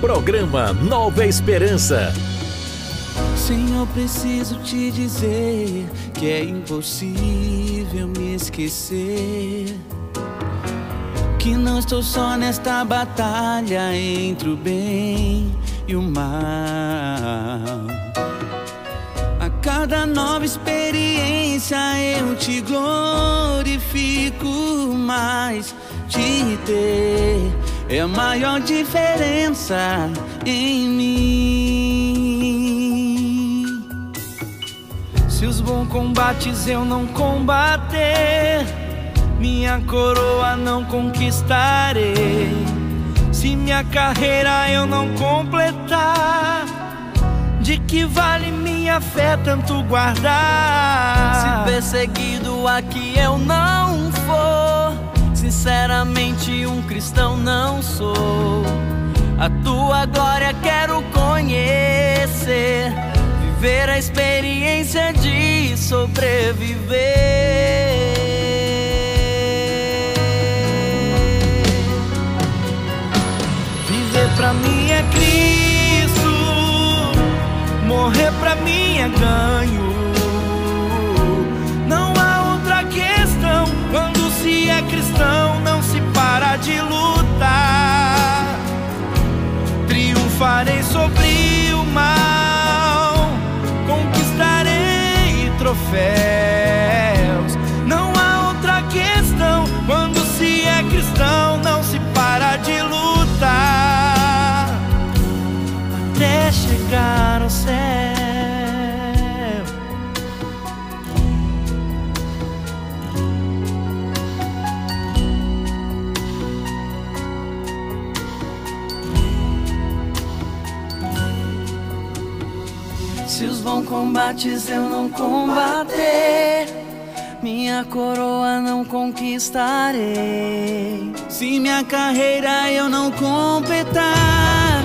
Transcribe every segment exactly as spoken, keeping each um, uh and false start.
Programa Nova Esperança. Senhor, preciso te dizer que é impossível me esquecer, que não estou só nesta batalha entre o bem e o mal. A cada nova experiência eu te glorifico mais. Te ter é a maior diferença em mim. Se os bons combates eu não combater, minha coroa não conquistarei. Se minha carreira eu não completar, de que vale minha fé tanto guardar? Se perseguido aqui eu não for, sinceramente um cristão não sou. A tua glória quero conhecer, viver a experiência de sobreviver. Pra mim é Cristo, morrer pra mim é ganho. Não há outra questão, quando se é cristão não se para de lutar. Triunfarei sobre o mal, conquistarei troféus. Não há outra questão, quando se é cristão não se para de lutar. Até chegar ao céu. Se os bons combates eu não combater, minha coroa não conquistarei. Se minha carreira eu não completar,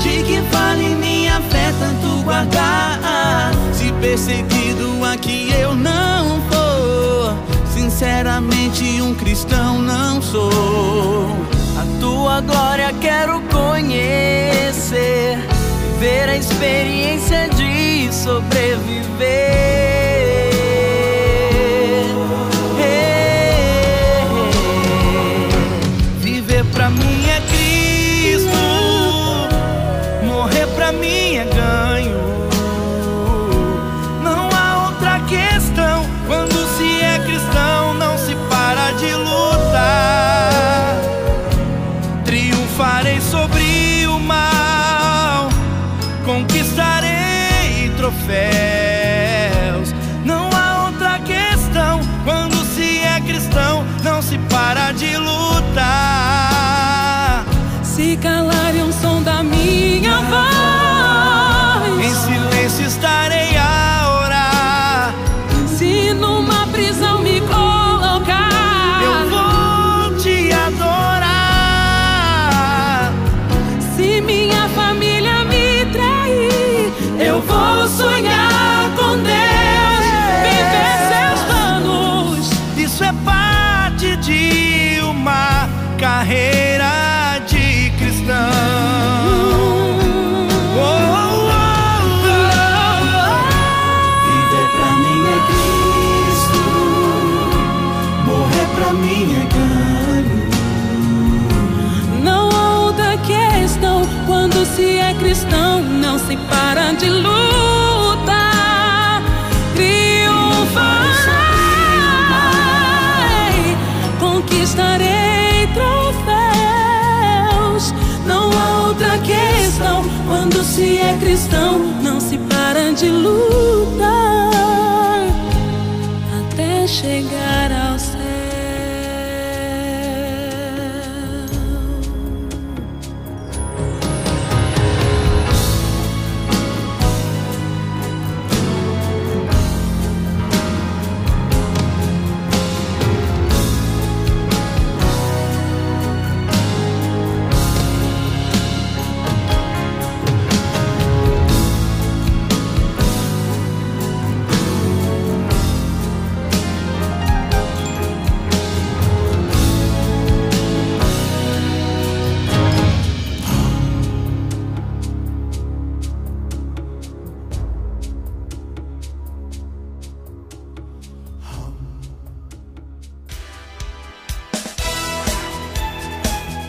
de que vale minha fé tanto guardar? Se perseguido aqui eu não for, sinceramente um cristão não sou. A tua glória quero conhecer, viver a experiência de sobreviver. Hey, hey, hey. Viver pra mim é Cristo, pra mim é ganho. Não há outra questão, quando se é cristão não se para de lutar. Triunfarei sobre o mal, conquistarei troféus. Não há outra questão, quando se é cristão não se para de lutar. Se calarem o som da minha voz, em silêncio estarei a orar. Se numa prisão me colocar, eu vou te adorar. Se minha família me trair, eu vou sonhar com Deus, viver seus planos. Isso é parte de uma carreira de cristão. Quando se é cristão não se para de lutar. Triunfarei, conquistarei troféus. Não há outra questão, quando se é cristão não se para de lutar, até chegar ao céu.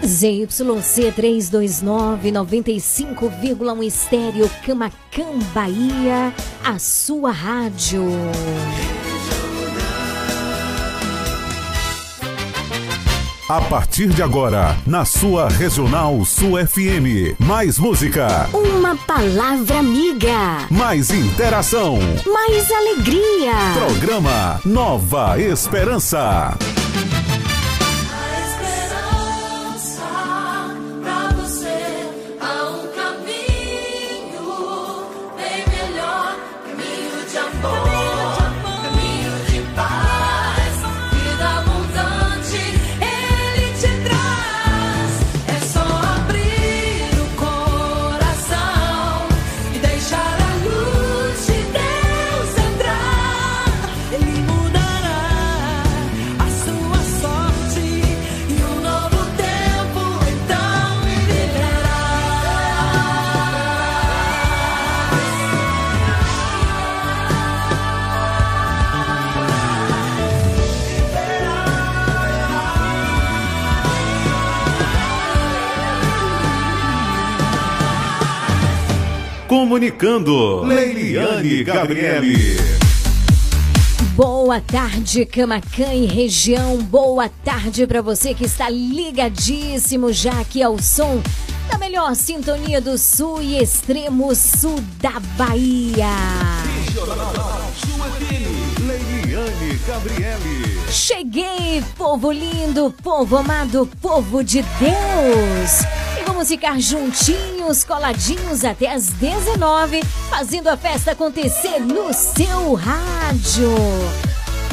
Z Y C trezentos e vinte e nove, noventa e cinco vírgula um Estéreo, Camacan, Bahia, a sua rádio. A partir de agora, na sua Regional Sul F M, mais música, uma palavra amiga, mais interação, mais alegria. Programa Nova Esperança. Comunicando, Leiliane Gabriele. Boa tarde, Camacan e região. Boa tarde para você que está ligadíssimo já aqui ao som da melhor sintonia do sul e extremo sul da Bahia. Leiliane Gabriele. Cheguei, povo lindo, povo amado, povo de Deus. Vamos ficar juntinhos, coladinhos até as dezenove, fazendo a festa acontecer no seu rádio.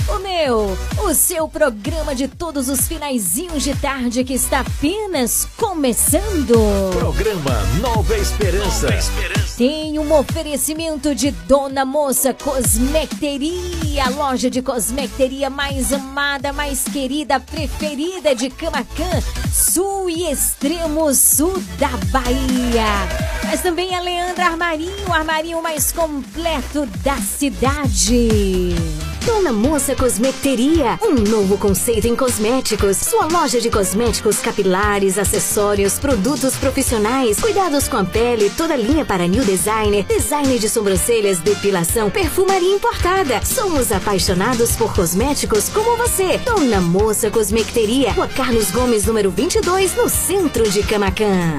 O meu, o seu programa de todos os finaizinhos de tarde que está apenas começando. Programa Nova Esperança. Nova Esperança. Tem um oferecimento de Dona Moça Cosmeteria, a loja de cosmeteria mais amada, mais querida, preferida de Camacan, sul e extremo sul da Bahia. Mas também a Leandra Armarinho, o armarinho mais completo da cidade. Dona Moça Cosmeteria, um novo conceito em cosméticos. Sua loja de cosméticos capilares, acessórios, produtos profissionais, cuidados com a pele, toda linha para new designer, design de sobrancelhas, depilação, perfumaria importada. Somos apaixonados por cosméticos como você. Dona Moça Cosmeteria, Rua Carlos Gomes, número vinte e dois, no centro de Camacan.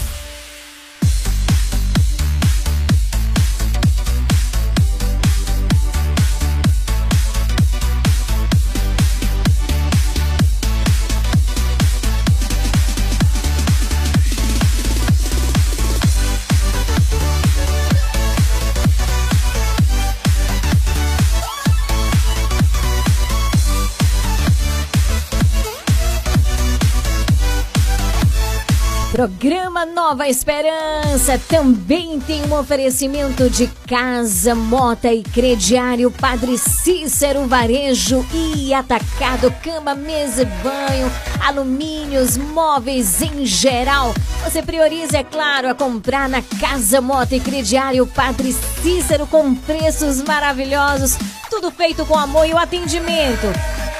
Programa Nova Esperança também tem um oferecimento de Casa Mota e Crediário Padre Cícero, varejo e atacado, cama, mesa e banho, alumínios, móveis em geral. Você prioriza, é claro, a comprar na Casa Mota e Crediário Padre Cícero, com preços maravilhosos, tudo feito com amor e o atendimento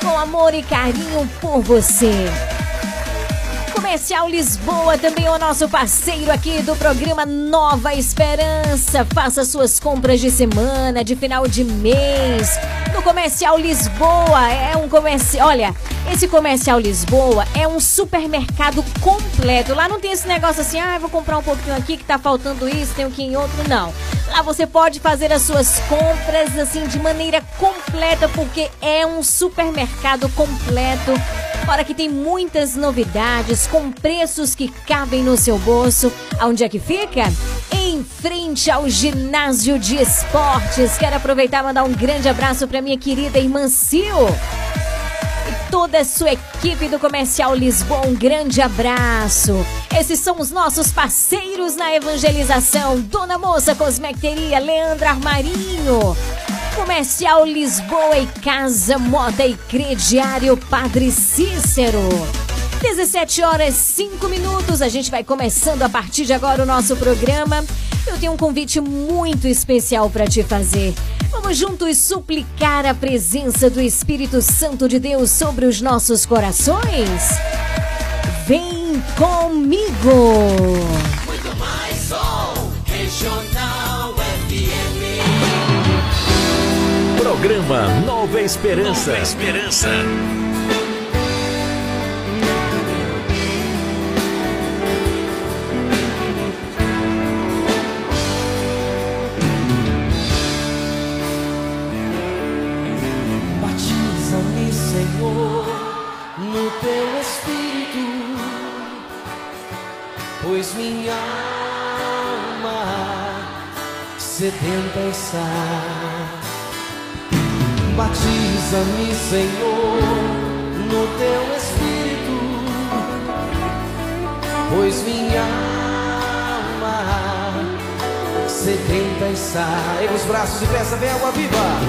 com amor e carinho por você. Comercial Lisboa também é o nosso parceiro aqui do programa Nova Esperança. Faça suas compras de semana, de final de mês. No Comercial Lisboa é um comercial... Olha, esse Comercial Lisboa é um supermercado completo. Lá não tem esse negócio assim, ah, vou comprar um pouquinho aqui que tá faltando isso, tem um que em outro, não. Lá você pode fazer as suas compras assim de maneira completa, porque é um supermercado completo. Fora que tem muitas novidades, com preços que cabem no seu bolso. Aonde é que fica? Em frente ao ginásio de esportes. Quero aproveitar e mandar um grande abraço para minha querida irmã Sil. toda a sua equipe do Comercial Lisboa, um grande abraço. Esses são os nossos parceiros na evangelização: Dona Moça Cosmeteria, Leandra Armarinho, Comercial Lisboa e Casa Mota e Crediário Padre Cícero. dezessete horas e cinco minutos, a gente vai começando a partir de agora o nosso programa. Eu tenho um convite muito especial para te fazer. Vamos juntos suplicar a presença do Espírito Santo de Deus sobre os nossos corações? Vem comigo! Muito mais som, Regional F M. Programa Nova Esperança. Nova Esperança. Pois minha alma sedenta está. Batiza-me, Senhor, no Teu Espírito, pois minha alma sedenta está. Erga os braços e peça, vem água viva.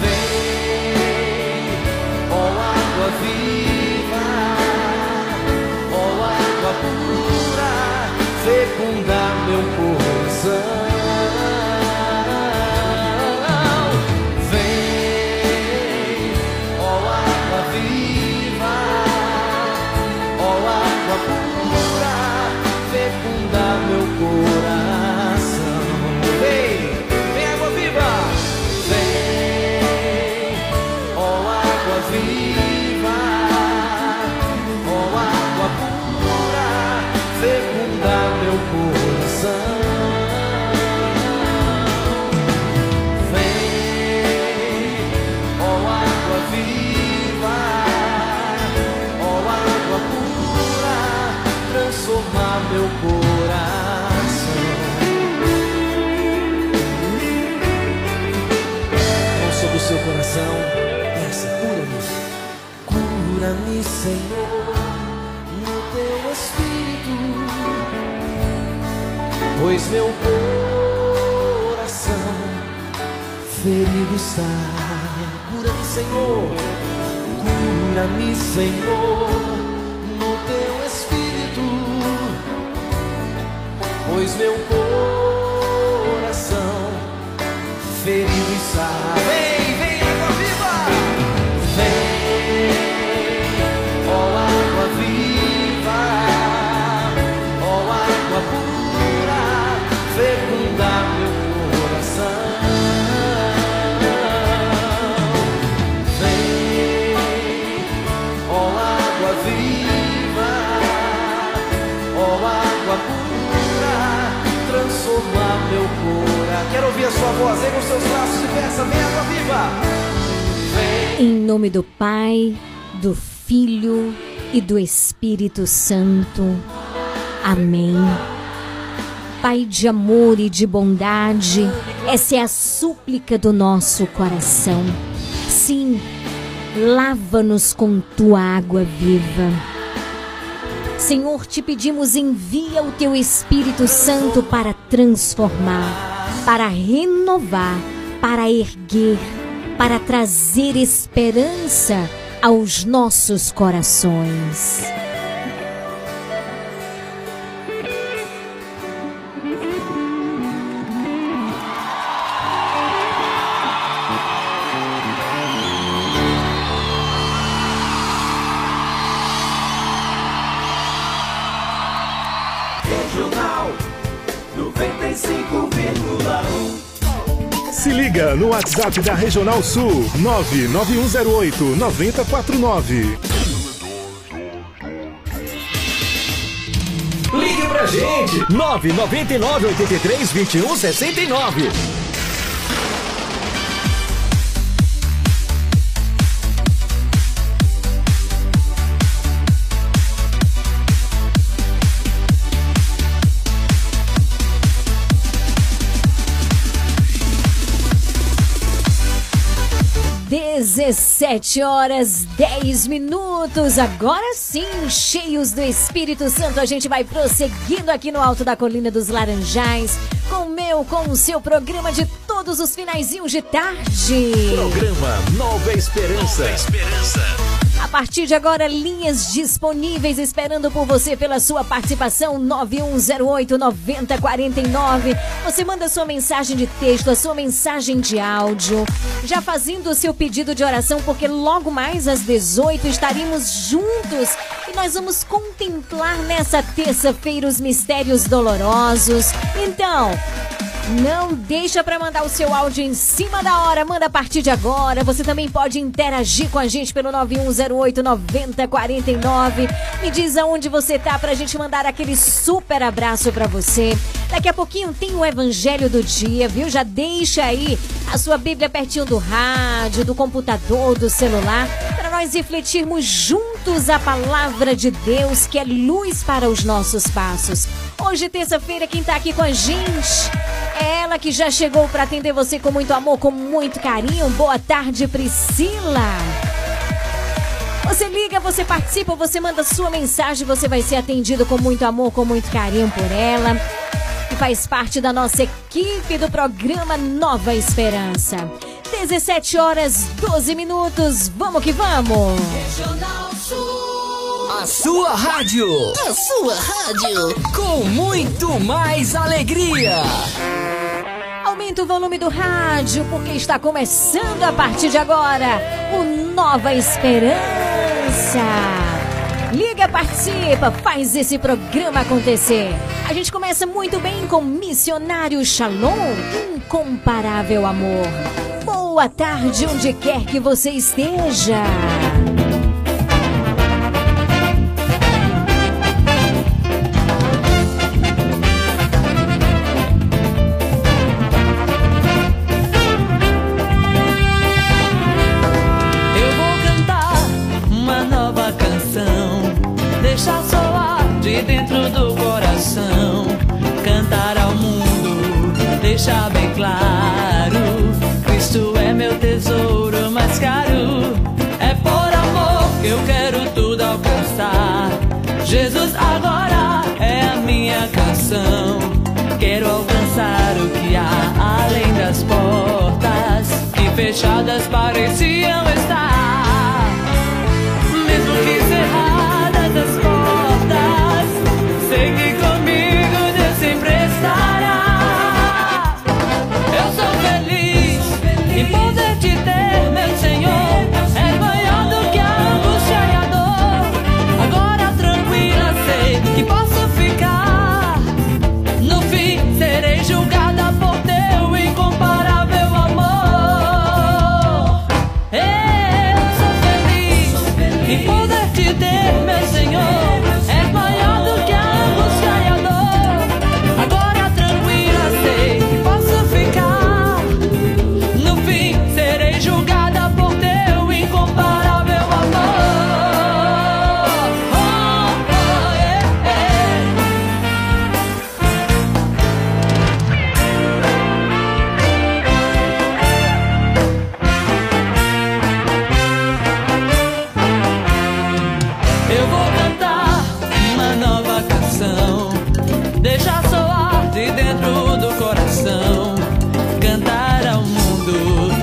Vem, ó água viva, ó água pura, fecundar meu coração. Vem, ó água viva, ó água pura, fecundar meu coração. Vem, vem água viva. Vem, ó água viva, ó água pura, fecundar meu coração. Vem, ó água viva, ó água pura, transformar meu coração. Não sobre o seu coração, peça, cura-me. Cura-me, Senhor, no Teu Espírito, pois meu coração ferido está. Cura-me, Senhor, cura-me, Senhor, no Teu Espírito, pois meu coração ferido está. Vem, vem água viva. Vem, ó água viva, ó água pura, fecundar meu coração. Vem, ó água viva, ó água pura, transformar meu coração. Quero ouvir a sua voz, erga os seus braços e peça, vem água viva. Vem. Em nome do Pai, do Filho e do Espírito Santo. Amém. Pai de amor e de bondade, essa é a súplica do nosso coração. Sim, lava-nos com Tua água viva. Senhor, Te pedimos, envia o Teu Espírito Santo para transformar, para renovar, para erguer, para trazer esperança aos nossos corações. Se liga no WhatsApp da Regional Sul, nove nove um zero oito, nove zero quatro nove. Ligue pra gente, nove nove nove, oito três, dois um seis nove. dezessete horas, dez minutos. Agora sim, cheios do Espírito Santo, a gente vai prosseguindo aqui no Alto da Colina dos Laranjais, com o meu, com o seu programa de todos os finaizinhos de tarde. Programa Nova Esperança. Nova Esperança. A partir de agora, linhas disponíveis esperando por você pela sua participação, nove um zero oito, nove zero quatro nove. Você manda sua mensagem de texto, a sua mensagem de áudio, já fazendo o seu pedido de oração, porque logo mais às dezoito estaremos juntos e nós vamos contemplar nessa terça-feira os mistérios dolorosos. Então, não deixa para mandar o seu áudio em cima da hora, manda a partir de agora. Você também pode interagir com a gente pelo nove um zero oito, nove zero quatro nove. Me diz aonde você tá pra gente mandar aquele super abraço pra você. Daqui a pouquinho tem o Evangelho do Dia, viu? Já deixa aí a sua Bíblia pertinho do rádio, do computador, do celular, para nós refletirmos juntos a palavra de Deus, que é luz para os nossos passos. Hoje, terça-feira, quem tá aqui com a gente é ela que já chegou para atender você com muito amor, com muito carinho. Boa tarde, Priscila. Você liga, você participa, você manda sua mensagem, você vai ser atendido com muito amor, com muito carinho por ela, que faz parte da nossa equipe do programa Nova Esperança. dezessete horas, doze minutos. Vamos que vamos! Regional Sul. A sua rádio, a sua rádio, com muito mais alegria. Aumenta o volume do rádio, porque está começando a partir de agora o Nova Esperança. Liga, participa, faz esse programa acontecer. A gente começa muito bem com Missionário Shalom, Incomparável Amor. Boa tarde, onde quer que você esteja. Deixa bem claro, Cristo é meu tesouro mais caro. É por amor que eu quero tudo alcançar. Jesus agora é a minha canção. Quero alcançar o que há além das portas que fechadas pareciam estar. Mesmo que cerradas as portas, sei que comigo Deus sempre estará. E poder te ter, meu Senhor, é maior do que a angústia e a dor. Agora tranquila sei que posso ficar. No fim serei julgada por teu incomparável amor. Eu sou feliz e poder te ter, meu Senhor.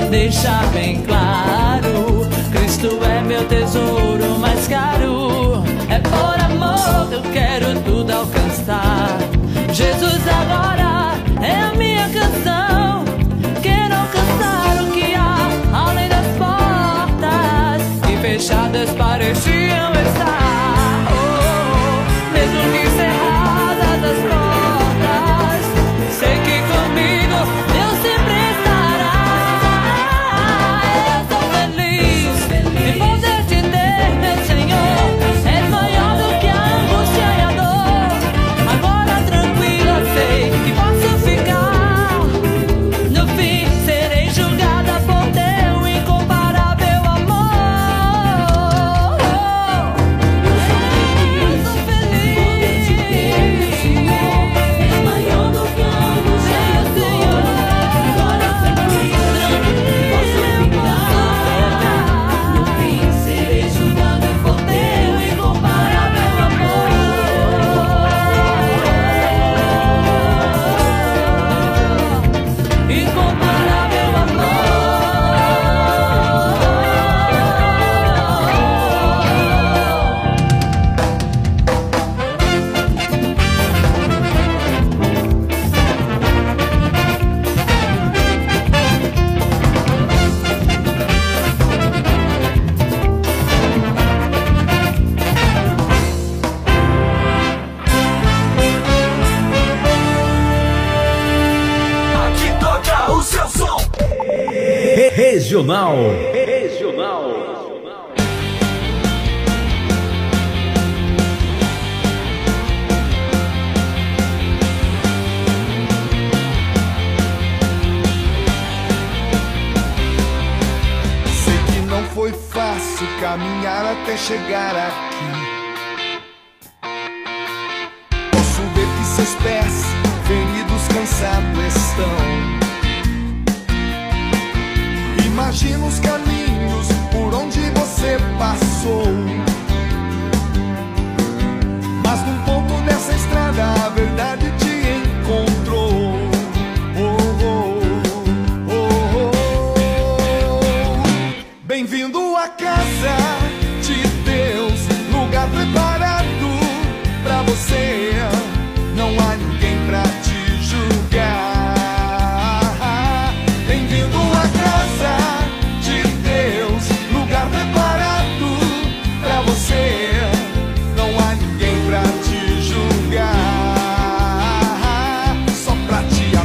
Deixa bem claro, Cristo é meu tesouro mais caro. É por amor que eu quero tudo alcançar. Jesus agora é a minha canção. Quero alcançar o que há além das portas que fechadas pareciam estar. Oh, mesmo que cerradas as portas, sei que comigo Deus sempre está. Regional. Regional. Foi fácil caminhar até chegar aqui. Posso ver que seus pés feridos, cansados estão. Imagino os caminhos por onde você passou, mas num ponto dessa estrada a verdade te encontrou. Bem-vindo à casa de Deus, lugar preparado pra você. Não há ninguém pra te julgar. Bem-vindo à casa de Deus, lugar preparado pra você. Não há ninguém pra te julgar, só pra te amar.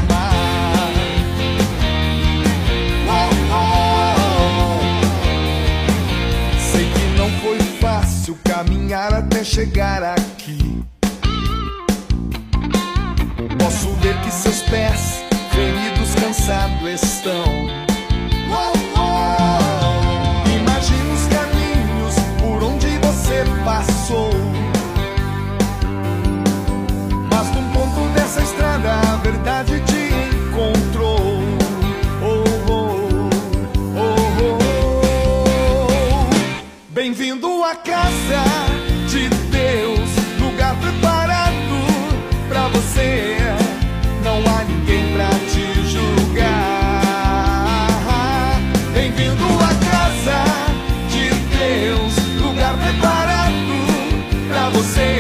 Oh, oh. Caminhar até chegar aqui. Posso ver que seus pés feridos, cansados estão. Imagina os caminhos por onde você passou, mas num ponto dessa estrada a verdade te encontrou. Bem-vindo à casa de Deus, lugar preparado pra você. Não há ninguém pra te julgar. Bem-vindo à casa de Deus, lugar preparado pra você.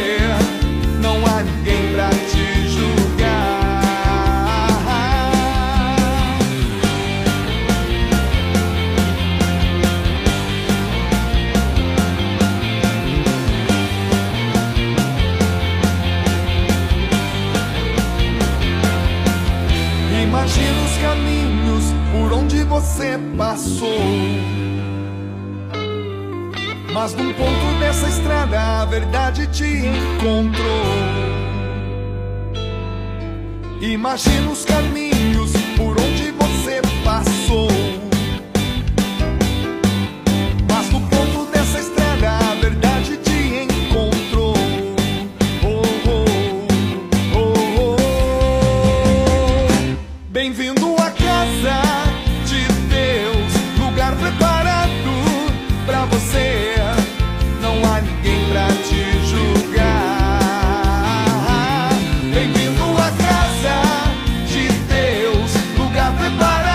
Não há ninguém pra te julgar. Imagina os caminhos por onde você passou, mas num ponto dessa estrada a verdade te encontrou. Imagina os caminhos por onde você passou, mas no ponto dessa estrada a verdade te encontrou. Bem-vindo à casa de Deus, lugar preparado pra você. Não há ninguém pra te julgar. Bem-vindo à casa de Deus, lugar preparado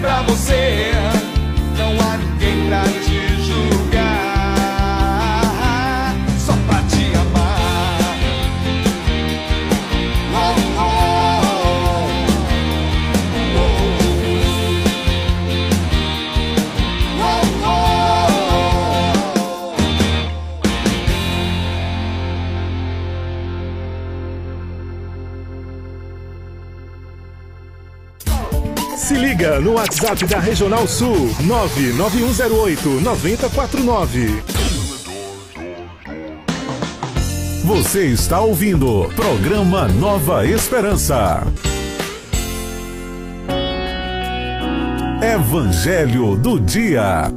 pra você. Não há ninguém pra te julgar, só pra te amar. Oh, oh. Se liga no WhatsApp da Regional Sul, nove nove um zero oito, nove zero quatro nove. Você está ouvindo Programa Nova Esperança. Evangelho do Dia.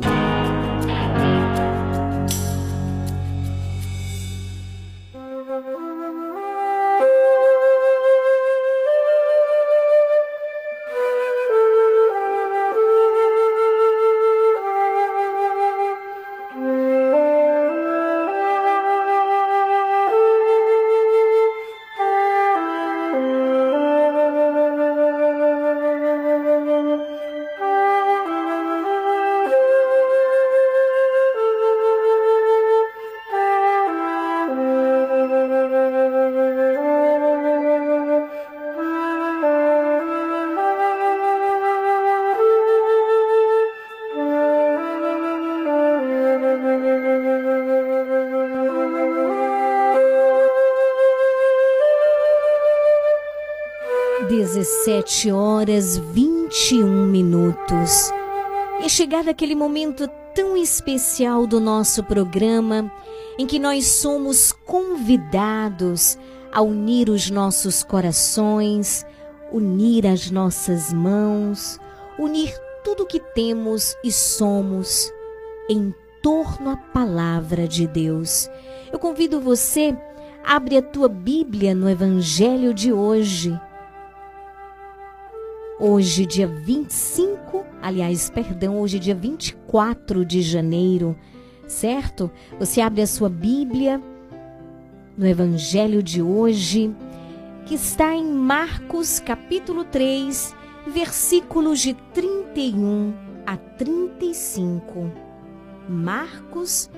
dezessete horas vinte e um minutos. É chegado aquele momento tão especial do nosso programa, em que nós somos convidados a unir os nossos corações, unir as nossas mãos, unir tudo o que temos e somos em torno à palavra de Deus. Eu convido você, abre a tua Bíblia no Evangelho de hoje. Hoje, dia vinte e cinco, aliás, perdão, hoje dia vinte e quatro de janeiro, certo? Você abre a sua Bíblia no Evangelho de hoje, que está em Marcos, capítulo três, versículos de trinta e um a trinta e cinco. Marcos,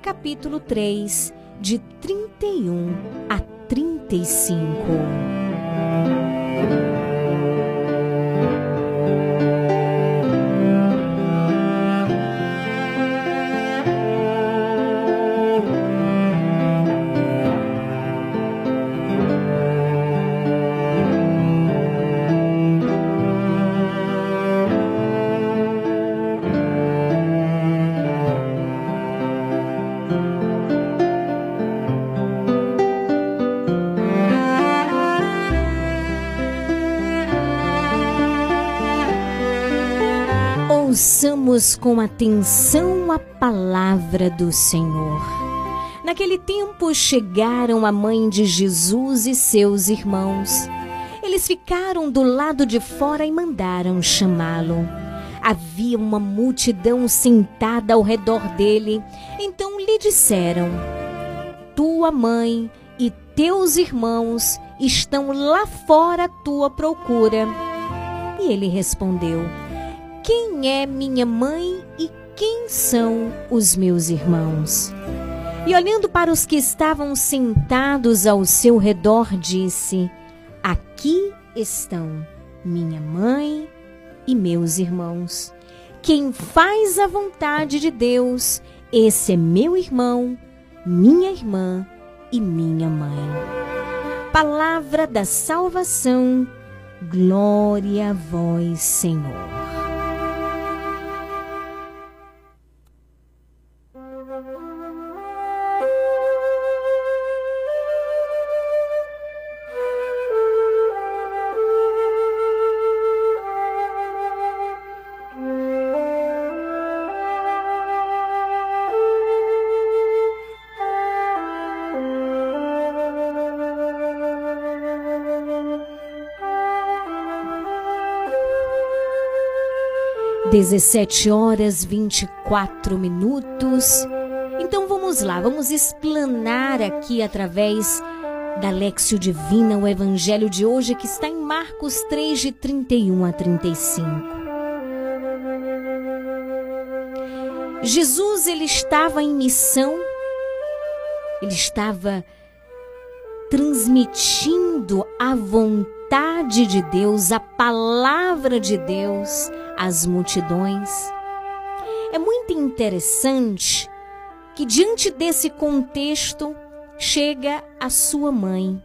capítulo três, de trinta e um a trinta e cinco. Ouçamos com atenção a palavra do Senhor. Naquele tempo chegaram a mãe de Jesus e seus irmãos. Eles ficaram do lado de fora e mandaram chamá-lo. Havia uma multidão sentada ao redor dele. Então lhe disseram: tua mãe e teus irmãos estão lá fora à tua procura. E ele respondeu: quem é minha mãe e quem são os meus irmãos? E olhando para os que estavam sentados ao seu redor, disse: aqui estão minha mãe e meus irmãos. Quem faz a vontade de Deus, esse é meu irmão, minha irmã e minha mãe. Palavra da salvação, glória a vós, Senhor. dezessete horas e vinte e quatro minutos. Então vamos lá, vamos explanar aqui através da Lexio Divina o Evangelho de hoje, que está em Marcos três, de trinta e um a trinta e cinco. Jesus, ele estava em missão, ele estava transmitindo a vontade de Deus, a palavra de Deus, as multidões. É muito interessante que diante desse contexto chega a sua mãe.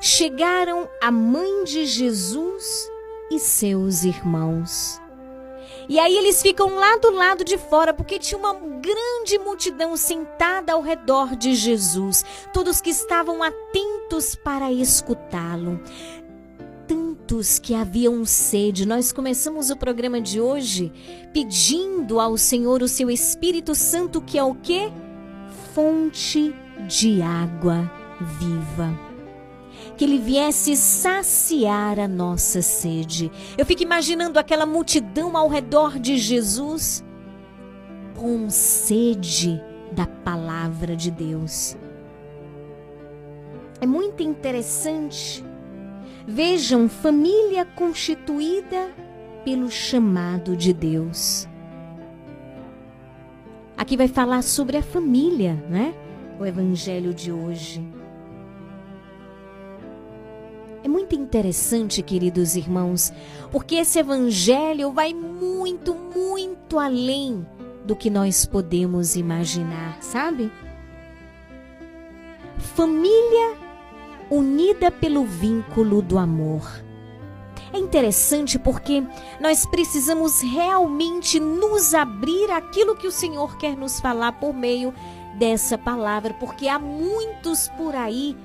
Chegaram a mãe de Jesus e seus irmãos. E aí eles ficam lá do lado de fora, porque tinha uma grande multidão sentada ao redor de Jesus, todos que estavam atentos para escutá-lo. Tantos que haviam sede. Nós começamos o programa de hoje pedindo ao Senhor o seu Espírito Santo, que é o quê? Fonte de água viva. Que ele viesse saciar a nossa sede. Eu fico imaginando aquela multidão ao redor de Jesus com sede da palavra de Deus. É muito interessante. Vejam, família constituída pelo chamado de Deus. Aqui vai falar sobre a família, né? O Evangelho de hoje. É muito interessante, queridos irmãos, porque esse Evangelho vai muito, muito além do que nós podemos imaginar, sabe? Família unida pelo vínculo do amor. É interessante porque nós precisamos realmente nos abrir àquilo que o Senhor quer nos falar por meio dessa palavra, porque há muitos por aí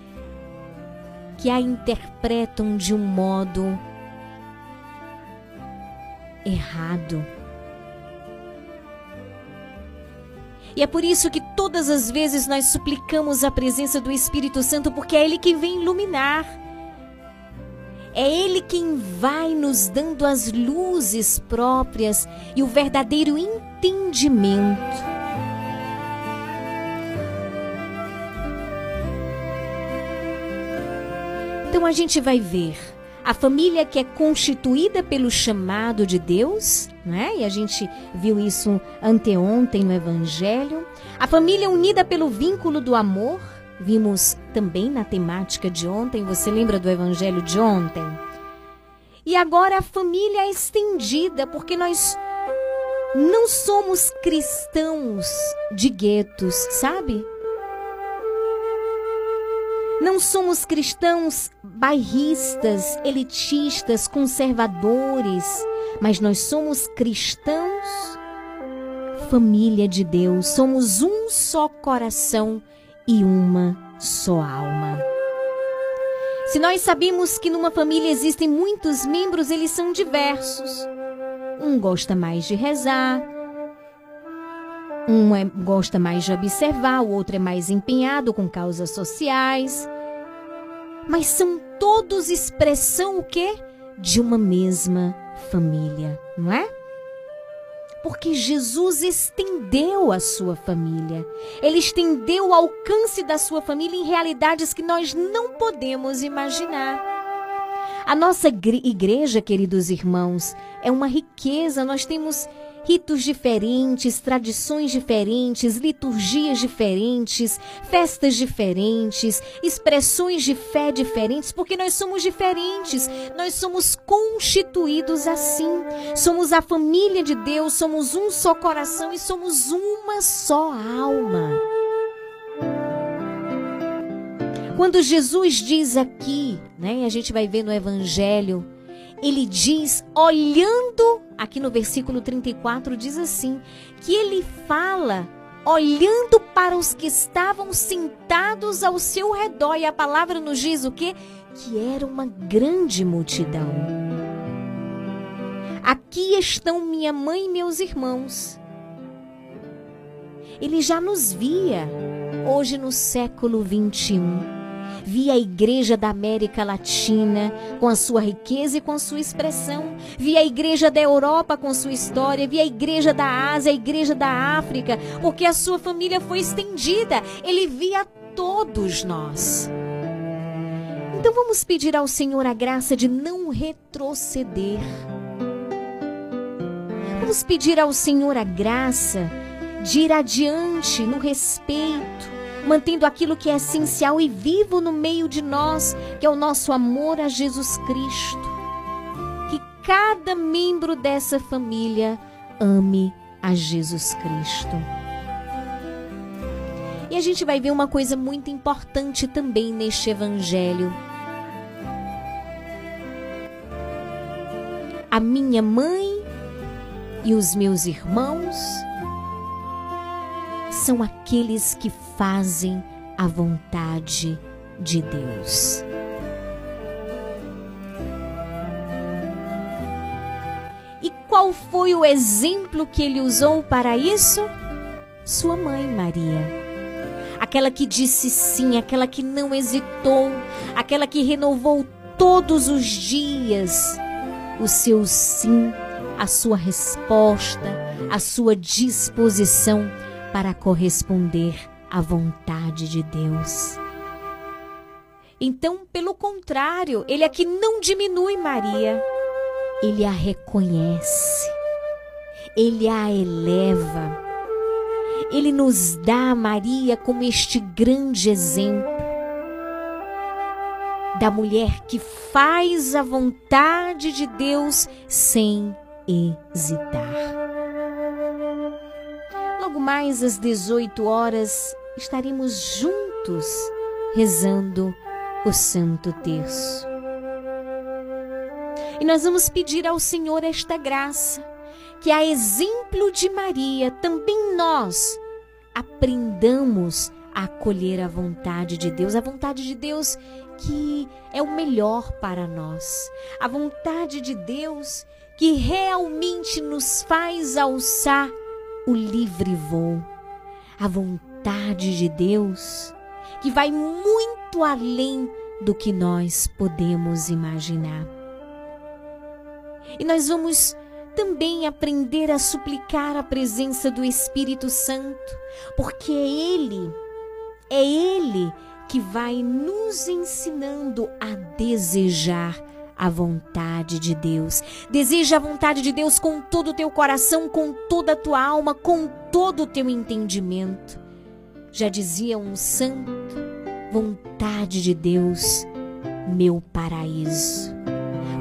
que a interpretam de um modo errado. E é por isso que todas as vezes nós suplicamos a presença do Espírito Santo, porque é Ele que vem iluminar. É Ele quem vai nos dando as luzes próprias e o verdadeiro entendimento. Então a gente vai ver a família que é constituída pelo chamado de Deus, né? E a gente viu isso anteontem no Evangelho. A família unida pelo vínculo do amor, vimos também na temática de ontem, você lembra do Evangelho de ontem? E agora a família estendida, porque nós não somos cristãos de guetos, sabe? Não somos cristãos bairristas, elitistas, conservadores, mas nós somos cristãos, família de Deus, somos um só coração e uma só alma. Se nós sabemos que numa família existem muitos membros, eles são diversos. Um gosta mais de rezar, um é, gosta mais de observar, o outro é mais empenhado com causas sociais. Mas são todos expressão o quê? De uma mesma família, não é? Porque Jesus estendeu a sua família. Ele estendeu o alcance da sua família em realidades que nós não podemos imaginar. A nossa igreja, queridos irmãos, é uma riqueza. Nós temos ritos diferentes, tradições diferentes, liturgias diferentes, festas diferentes, expressões de fé diferentes, porque nós somos diferentes, nós somos constituídos assim, somos a família de Deus, somos um só coração e somos uma só alma. Quando Jesus diz aqui, né, a gente vai ver no Evangelho, Ele diz, olhando, aqui no versículo trinta e quatro diz assim, que ele fala olhando para os que estavam sentados ao seu redor. E a palavra nos diz o quê? Que era uma grande multidão. Aqui estão minha mãe e meus irmãos. Ele já nos via, hoje no século vinte e um. Via a igreja da América Latina com a sua riqueza e com a sua expressão. Via a igreja da Europa com sua história. Via a igreja da Ásia, a igreja da África, porque a sua família foi estendida. Ele via todos nós. Então vamos pedir ao Senhor a graça de não retroceder. Vamos pedir ao Senhor a graça de ir adiante no respeito, mantendo aquilo que é essencial e vivo no meio de nós, que é o nosso amor a Jesus Cristo. Que cada membro dessa família ame a Jesus Cristo. E a gente vai ver uma coisa muito importante também neste Evangelho. A minha mãe e os meus irmãos são aqueles que fazem a vontade de Deus. E qual foi o exemplo que ele usou para isso? Sua mãe Maria. Aquela que disse sim, aquela que não hesitou, aquela que renovou todos os dias o seu sim, a sua resposta, a sua disposição para corresponder à vontade de Deus. Então, pelo contrário, ele aqui não diminui Maria, ele a reconhece, ele a eleva, ele nos dá a Maria como este grande exemplo da mulher que faz a vontade de Deus sem hesitar. Logo mais às dezoito horas estaremos juntos rezando o Santo Terço. E nós vamos pedir ao Senhor esta graça, que a exemplo de Maria, também nós aprendamos a acolher a vontade de Deus, a vontade de Deus que é o melhor para nós, a vontade de Deus que realmente nos faz alçar o livre voo, a vontade de Deus que vai muito além do que nós podemos imaginar. E nós vamos também aprender a suplicar a presença do Espírito Santo, porque é Ele, é Ele que vai nos ensinando a desejar a vontade de Deus. Deseja a vontade de Deus com todo o teu coração, com toda a tua alma, com todo o teu entendimento. Já dizia um santo, vontade de Deus, meu paraíso.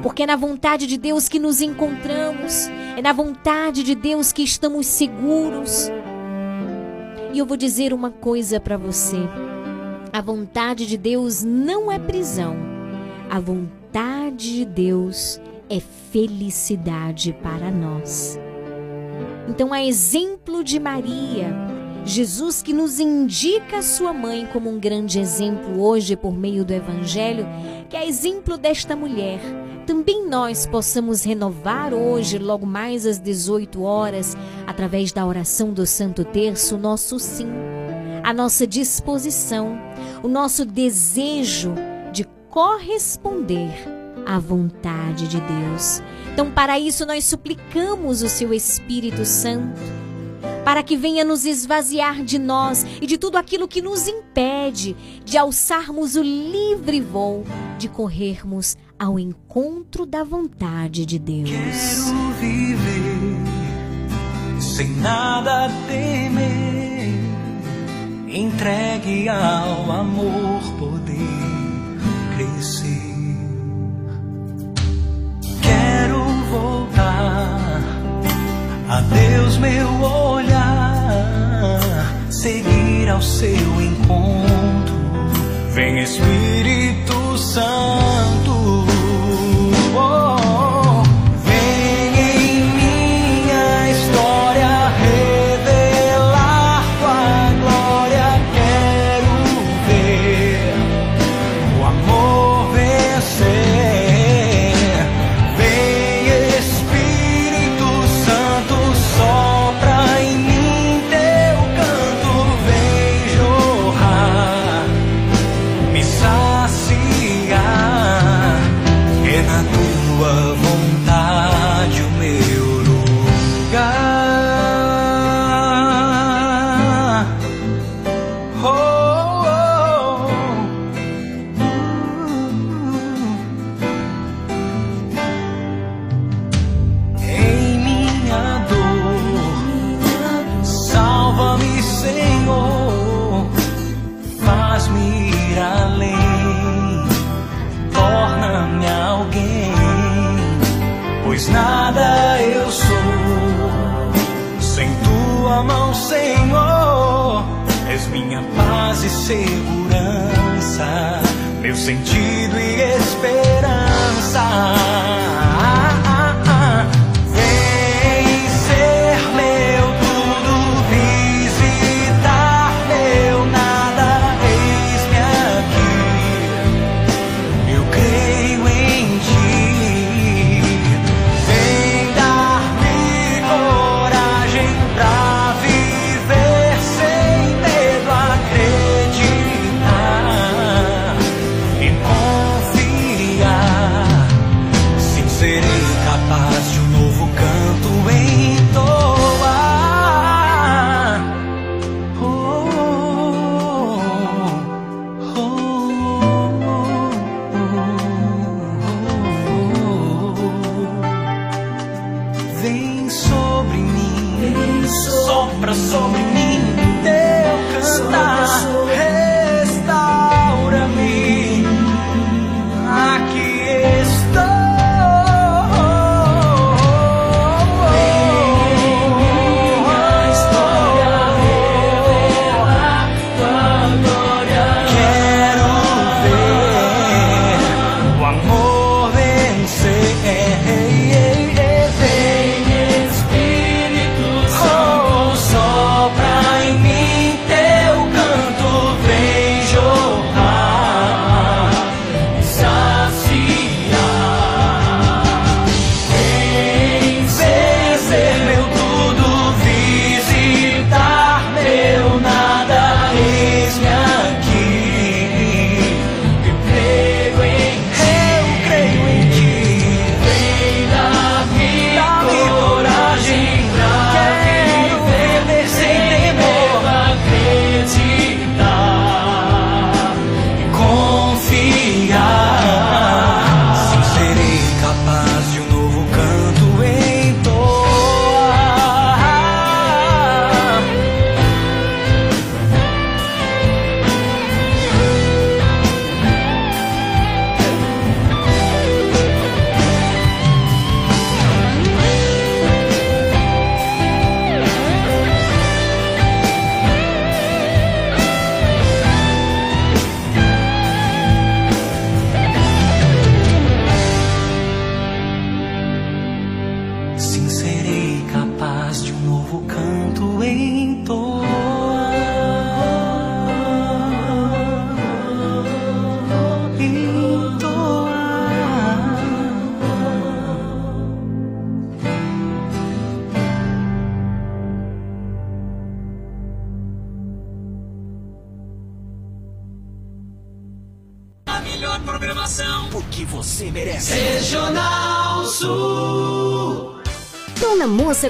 Porque é na vontade de Deus que nos encontramos, é na vontade de Deus que estamos seguros. E eu vou dizer uma coisa para você: a vontade de Deus não é prisão, a vontade A vontade de Deus é felicidade para nós. Então, a exemplo de Maria, Jesus, que nos indica a sua mãe como um grande exemplo hoje por meio do Evangelho, que a exemplo desta mulher, também nós possamos renovar hoje, logo mais às dezoito horas, através da oração do Santo Terço, o nosso sim, a nossa disposição, o nosso desejo corresponder à vontade de Deus. Então, para isso, nós suplicamos o seu Espírito Santo, para que venha nos esvaziar de nós e de tudo aquilo que nos impede de alçarmos o livre voo, de corrermos ao encontro da vontade de Deus. Quero viver sem nada a temer, entregue ao amor poder. Quero voltar a Deus, meu olhar, seguir ao seu encontro. Vem, Espírito Santo, oh, vem em minha história revelar tua glória. Quero ver o amor. Segurança, meu sentido e esperança. Yeah. você merece. Regional Sul. Dona Moça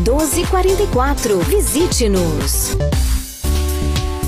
doze quarenta e quatro. Visite-nos.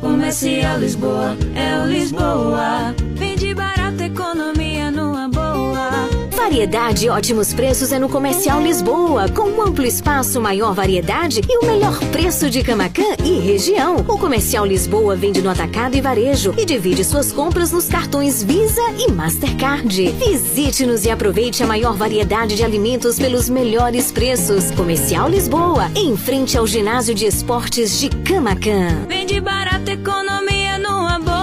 Comercial Lisboa, é o Lisboa. Vende barato, economia numa boa. Variedade e ótimos preços é no Comercial Lisboa, com um amplo espaço, maior variedade e o melhor preço de Camaquã e região. O Comercial Lisboa vende no atacado e varejo e divide suas compras nos cartões Visa e Mastercard. Visite-nos e aproveite a maior variedade de alimentos pelos melhores preços. Comercial Lisboa, em frente ao Ginásio de Esportes de Camaquã. Vende barato, economia numa boa.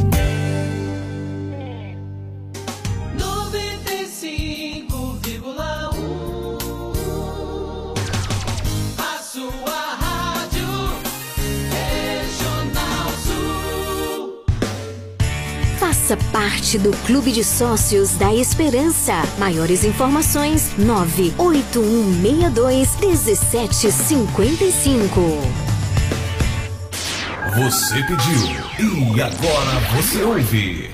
Parte do Clube de Sócios da Esperança. Maiores informações nove oito um seis dois um sete cinco cinco. Você pediu e agora você ouve.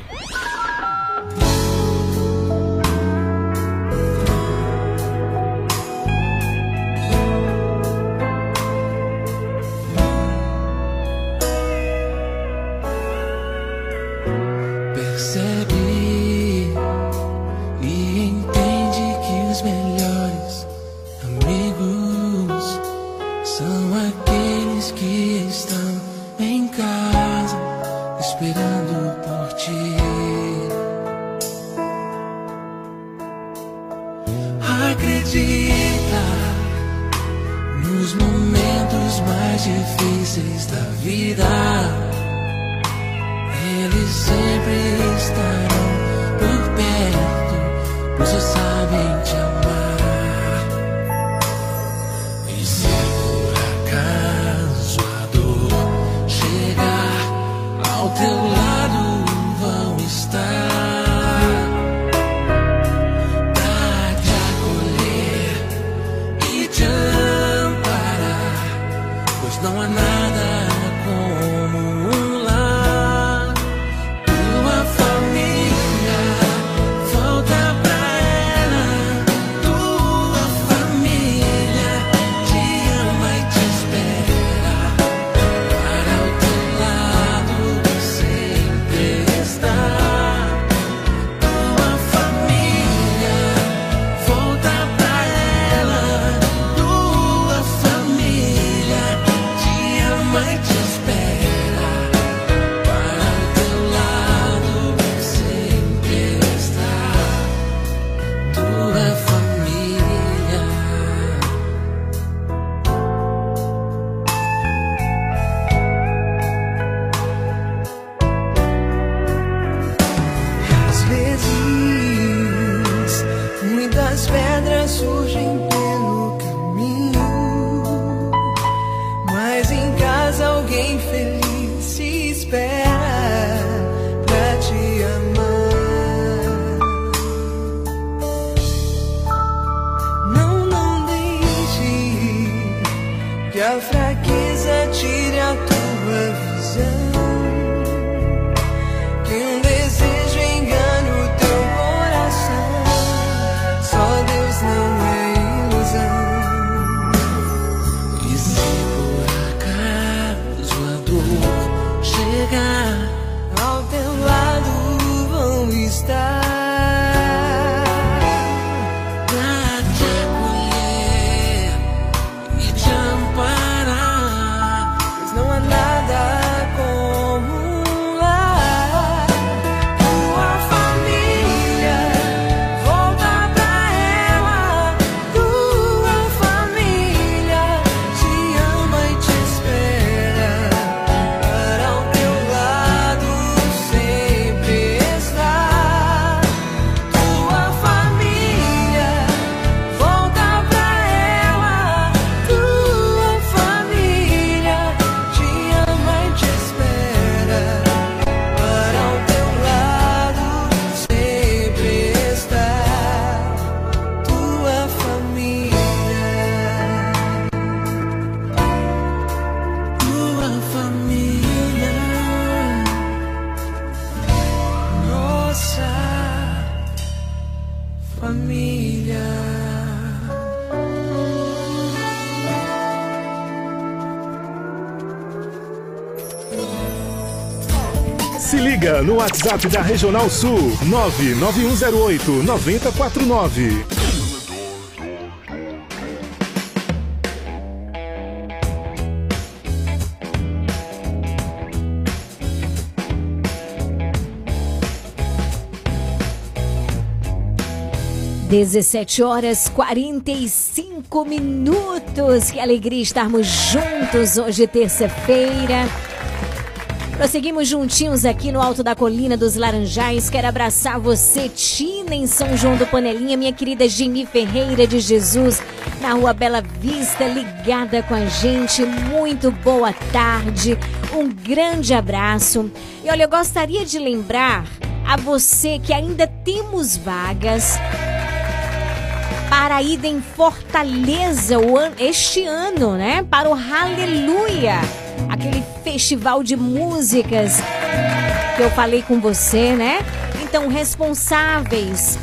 No WhatsApp da Regional Sul, nove nove um zero oito, nove zero quatro nove. dezessete horas e quarenta e cinco minutos. Que alegria estarmos juntos hoje, terça-feira. Prosseguimos juntinhos aqui no alto da colina dos Laranjais. Quero abraçar você, Tina, em São João do Panelinha. Minha querida Geni Ferreira de Jesus, na Rua Bela Vista, ligada com a gente. Muito boa tarde, um grande abraço. E olha, eu gostaria de lembrar a você que ainda temos vagas para a ida em Fortaleza este ano, né? Para o Hallelujah, aquele festival de músicas que eu falei com você, né? Então, responsáveis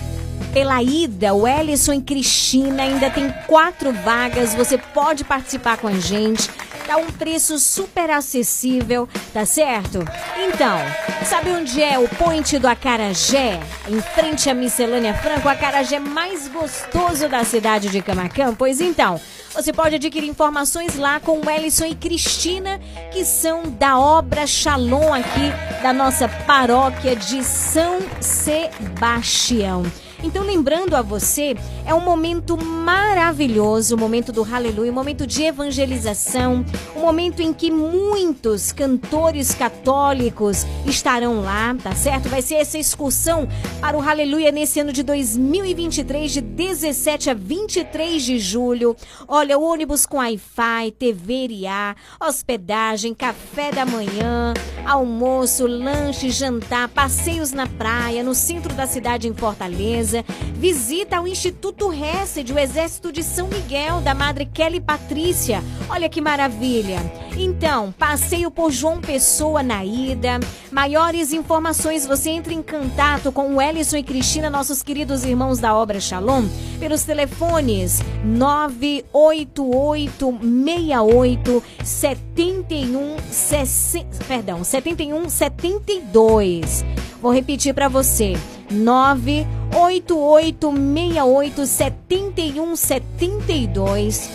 pela ida, o Ellison e Cristina, ainda tem quatro vagas, você pode participar com a gente, tá um preço super acessível, tá certo? Então, sabe onde é o Ponte do Acarajé? Em frente à Miscelânea Franco, o acarajé mais gostoso da cidade de Camacã, pois então... Você pode adquirir informações lá com o Ellison e Cristina, que são da obra Shalom aqui da nossa paróquia de São Sebastião. Então, lembrando a você, é um momento maravilhoso, o momento do Hallelujah, um momento de evangelização, um momento em que muitos cantores católicos estarão lá, tá certo? Vai ser essa excursão para o Hallelujah nesse ano de dois mil e vinte e três, de dezessete a vinte e três de julho. Olha, ônibus com Wi-Fi, T V Iriá, hospedagem, café da manhã, almoço, lanche, jantar, passeios na praia, no centro da cidade em Fortaleza, visita ao Instituto Hesed, o Exército de São Miguel, da Madre Kelly Patrícia. Olha que maravilha. Então, passeio por João Pessoa na ida. Maiores informações, você entra em contato com o Ellison e Cristina, nossos queridos irmãos da obra Shalom, pelos telefones nove oito oito, seis oito, sete um, perdão, setenta e um setenta e dois. Vou repetir para você, nove oito oito, seis oito, sete um, sete dois.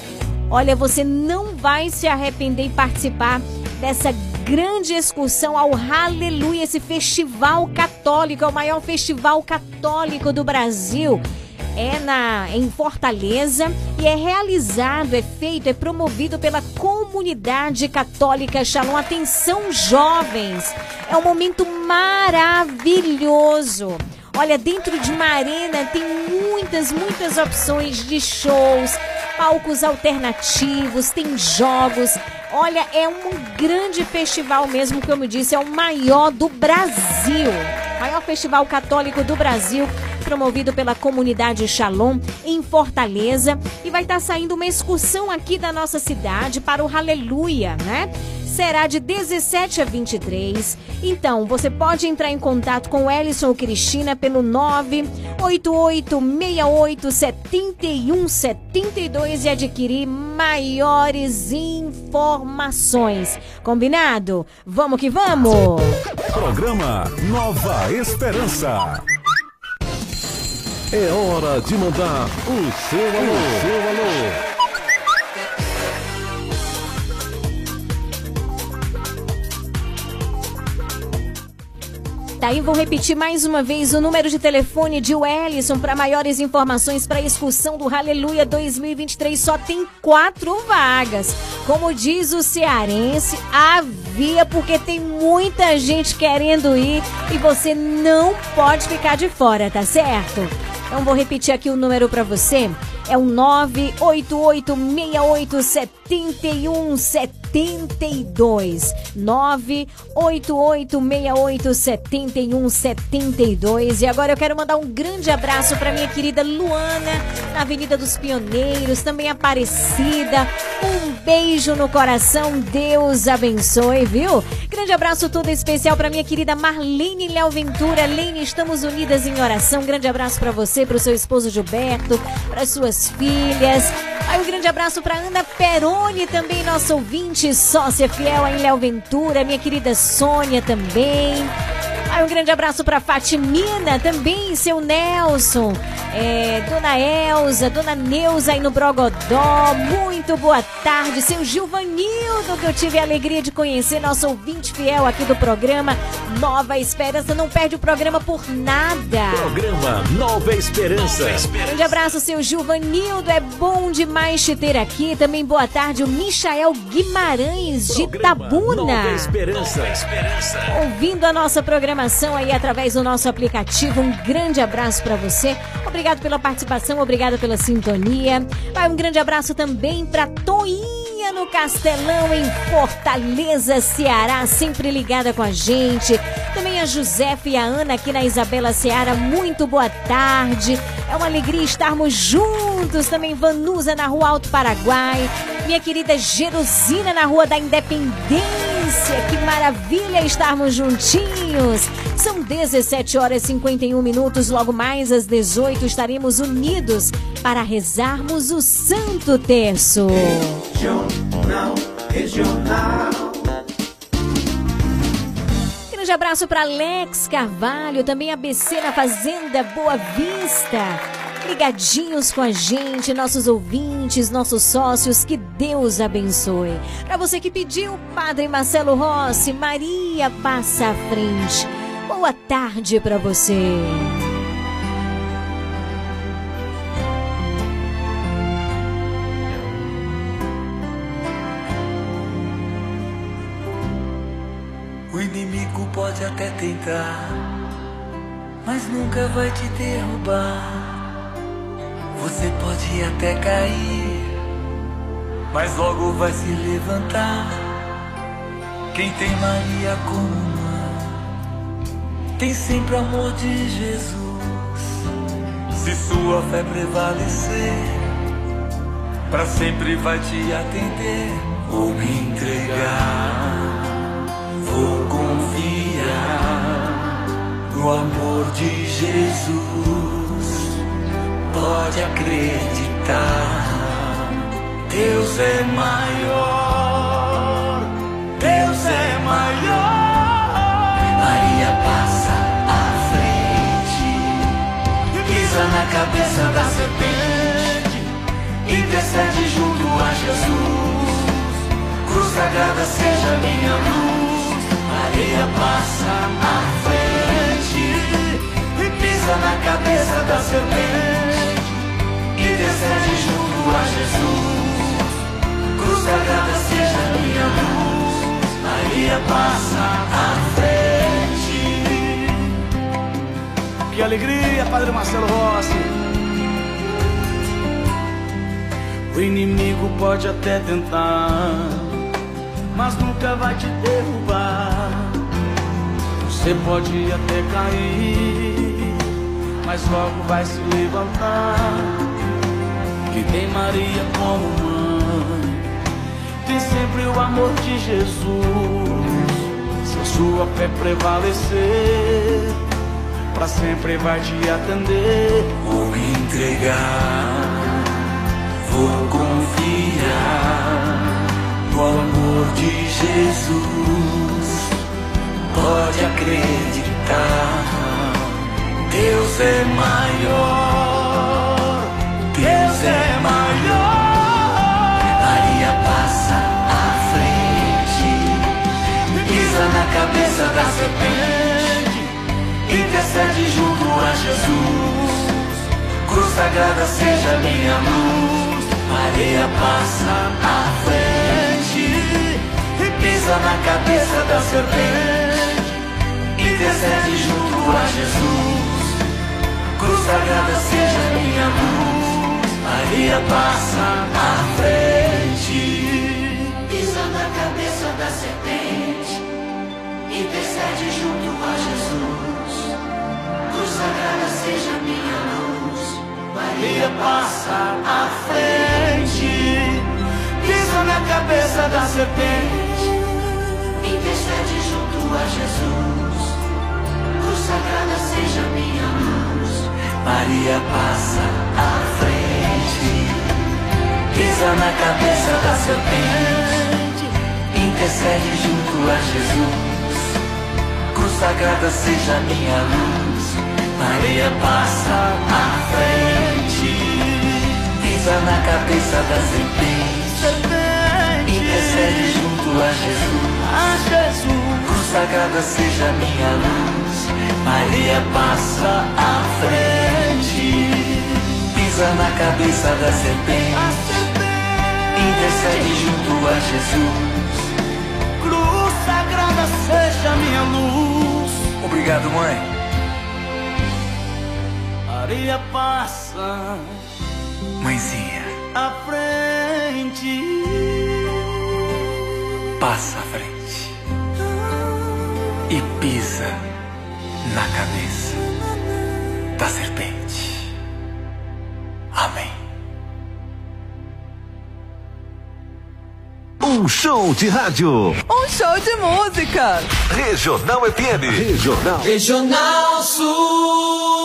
Olha, você não vai se arrepender em participar dessa grande excursão ao Hallelujah, esse festival católico, é o maior festival católico do Brasil. É na, em Fortaleza, e é realizado, é feito, é promovido pela comunidade católica Shalom. Atenção, jovens! É um momento maravilhoso! Olha, dentro de uma arena tem muitas, muitas opções de shows, palcos alternativos, tem jogos. Olha, é um grande festival mesmo, como eu disse, é o maior do Brasil. Maior festival católico do Brasil, promovido pela comunidade Shalom em Fortaleza, e vai estar saindo uma excursão aqui da nossa cidade para o Hallelujah, né? Será de dezessete a vinte e três. Então, você pode entrar em contato com o Ellison ou Cristina pelo nove oito oito, seis oito, sete um, sete dois e adquirir maiores informações. Combinado? Vamos que vamos! Programa Nova Esperança. É hora de mandar o seu alô, o seu alô. Daí vou repetir mais uma vez o número de telefone de Wellison para maiores informações para a excursão do Hallelujah dois mil e vinte e três. Só tem quatro vagas. Como diz o cearense, havia, porque tem muita gente querendo ir e você não pode ficar de fora, tá certo? Então vou repetir aqui o número para você. É o nove oito oito seis oito sete um sete dois. nove oito oito seis oito sete um sete dois. E agora eu quero mandar um grande abraço para minha querida Luana, na Avenida dos Pioneiros, também Aparecida. Um beijo no coração, Deus abençoe, viu? Grande abraço todo especial para minha querida Marlene Léo Ventura. Lene, estamos unidas em oração. Grande abraço para você, para o seu esposo Gilberto, para suas filhas. Aí um grande abraço para Ana Peroni, também nossa ouvinte, sócia fiel aí, Léo Ventura, minha querida Sônia também. Aí um grande abraço para Fatimina também, seu Nelson, é, Dona Elza, Dona Neuza aí no Brogodó, muito boa tarde, seu Gilvanildo, que eu tive a alegria de conhecer, nosso ouvinte fiel aqui do programa Nova Esperança, não perde o programa por nada. Programa Nova Esperança. Nova Esperança. Grande abraço, seu Gilvanildo, é bom demais te ter aqui, também boa tarde, o Michael Guimarães de Itabuna. Nova Esperança. Nova Esperança. Ouvindo a nossa programação aí através do nosso aplicativo, um grande abraço para você, obrigado pela participação, obrigada pela sintonia. Vai um grande abraço também para Toinha no Castelão, em Fortaleza, Ceará, sempre ligada com a gente, também a Josefa e a Ana aqui na Isabela Ceará, muito boa tarde, é uma alegria estarmos juntos, também Vanusa na Rua Alto Paraguai, minha querida Jerusina na Rua da Independência. Que maravilha estarmos juntinhos. São dezessete horas e cinquenta e um minutos. Logo mais às dezoito estaremos unidos para rezarmos o Santo Terço. Regional, regional. Grande abraço para Alex Carvalho, também A B C na Fazenda Boa Vista. Ligadinhos com a gente, nossos ouvintes, nossos sócios, que Deus abençoe. Para você que pediu, Padre Marcelo Rossi, Maria passa à frente. Boa tarde para você. O inimigo pode até tentar, mas nunca vai te derrubar. Você pode até cair, mas logo vai se levantar. Quem tem Maria como mãe, tem sempre o amor de Jesus. Se sua fé prevalecer, pra sempre vai te atender. Vou me entregar, vou confiar no amor de Jesus. Pode acreditar, Deus é maior, Deus é maior. Maria passa à frente, pisa na cabeça da serpente, intercede junto a Jesus. Cruz sagrada seja minha luz. Maria passa à frente, pisa na cabeça da serpente, intercede junto a Jesus. Cruz sagrada seja minha luz. Maria passa à frente. Que alegria, Padre Marcelo Rossi. O inimigo pode até tentar, mas nunca vai te derrubar. Você pode até cair, mas logo vai se levantar. Que tem Maria como mãe, tem sempre o amor de Jesus. Se a sua fé prevalecer, pra sempre vai te atender. Vou me entregar, vou confiar no amor de Jesus. Pode acreditar, Deus é maior, cabeça da serpente, intercede junto a Jesus. Cruz sagrada seja minha luz, Maria passa à frente e pisa na cabeça da serpente, intercede junto a Jesus. Cruz sagrada seja minha luz, Maria passa à frente, pisa na cabeça da serpente, intercede junto a Jesus. Cruz sagrada seja minha luz, Maria passa à frente, pisa na cabeça da serpente, intercede junto a Jesus. Cruz sagrada seja minha luz, Maria passa à frente, pisa na cabeça da serpente, intercede junto a Jesus. Cruz sagrada seja minha luz, Maria passa à frente, pisa na cabeça da serpente, intercede junto a Jesus. Cruz sagrada seja minha luz, Maria passa à frente, pisa na cabeça da serpente, intercede junto a Jesus. Cruz sagrada seja minha luz. Obrigado, mãe. Maria passa, mãezinha, à frente, passa à frente e pisa na cabeça da serpente. Amém. Um show de rádio. Um show de música. Regional F M. Regional. Regional Sul.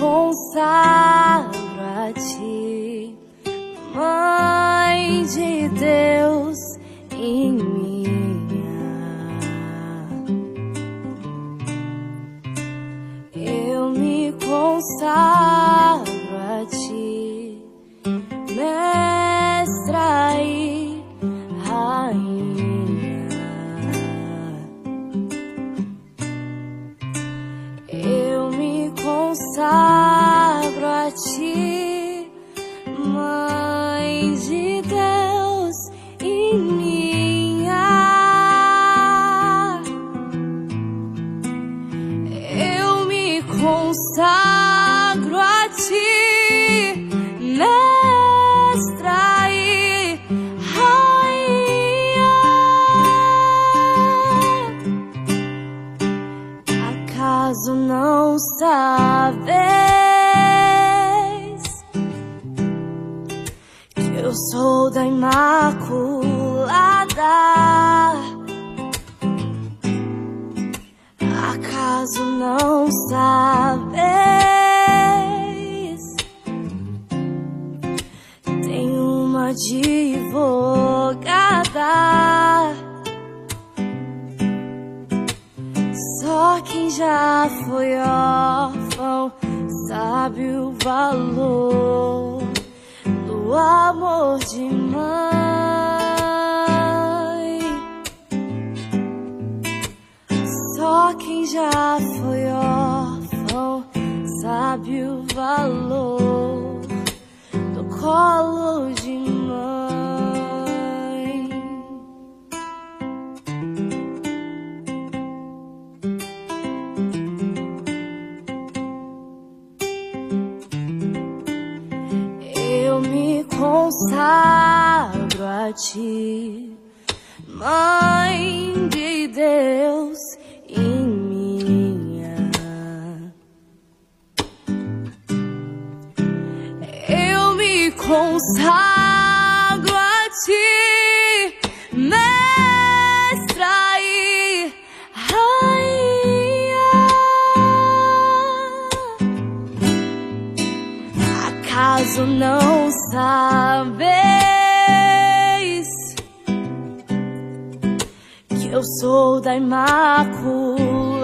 Consagro a ti, Mãe de Deus e minha. Eu me consagro a ti, Mestra e Rainha. Eu me consagro a ti, Mãe de Deus e minha. Eu me consagro a ti, Mestra e Rainha. Acaso não sabes? Eu sou da Imaculada. Acaso não sabes? Tem uma advogada, só quem já foi órfão sabe o valor do amor de mãe. Só quem já foi órfão sabe o valor do colo de mãe. Eu me consagro a ti, Mãe de Deus e minha. Eu me consagro a ti, Mestra e Rainha. Acaso não sabes que eu sou da Imaculada?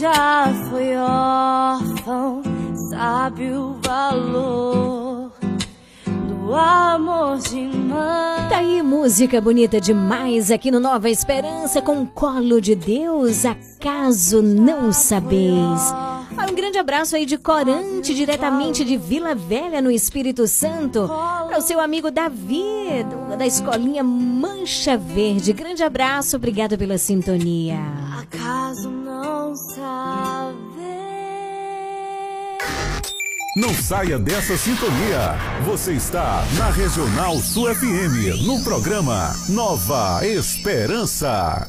já foi órfão, sabe o valor do amor de mãe. Tá aí música bonita demais aqui no Nova Esperança com Colo de Deus, Acaso Não Sabeis. Um grande abraço aí de Corante, diretamente de Vila Velha, no Espírito Santo, para o seu amigo Davi, da escolinha Mancha Verde. Grande abraço, obrigado pela sintonia. Acaso não sabe? Não saia dessa sintonia. Você está na Regional Sul F M, no programa Nova Esperança.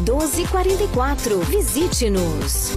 doze quarenta e quatro. Visite-nos.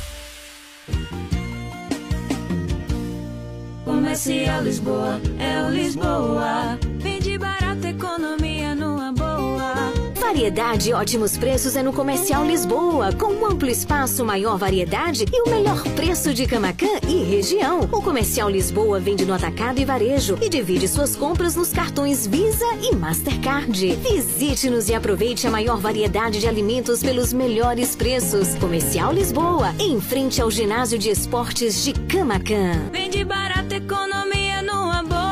Comercial Lisboa, é o Lisboa. Vende barato, economia numa boa. Variedade e ótimos preços é no Comercial Lisboa, com um amplo espaço, maior variedade e o melhor preço de Camacã e região. O Comercial Lisboa vende no atacado e varejo e divide suas compras nos cartões Visa e Mastercard. Visite-nos e aproveite a maior variedade de alimentos pelos melhores preços. Comercial Lisboa, em frente ao Ginásio de Esportes de Camacã. Vende barato, economia numa boa.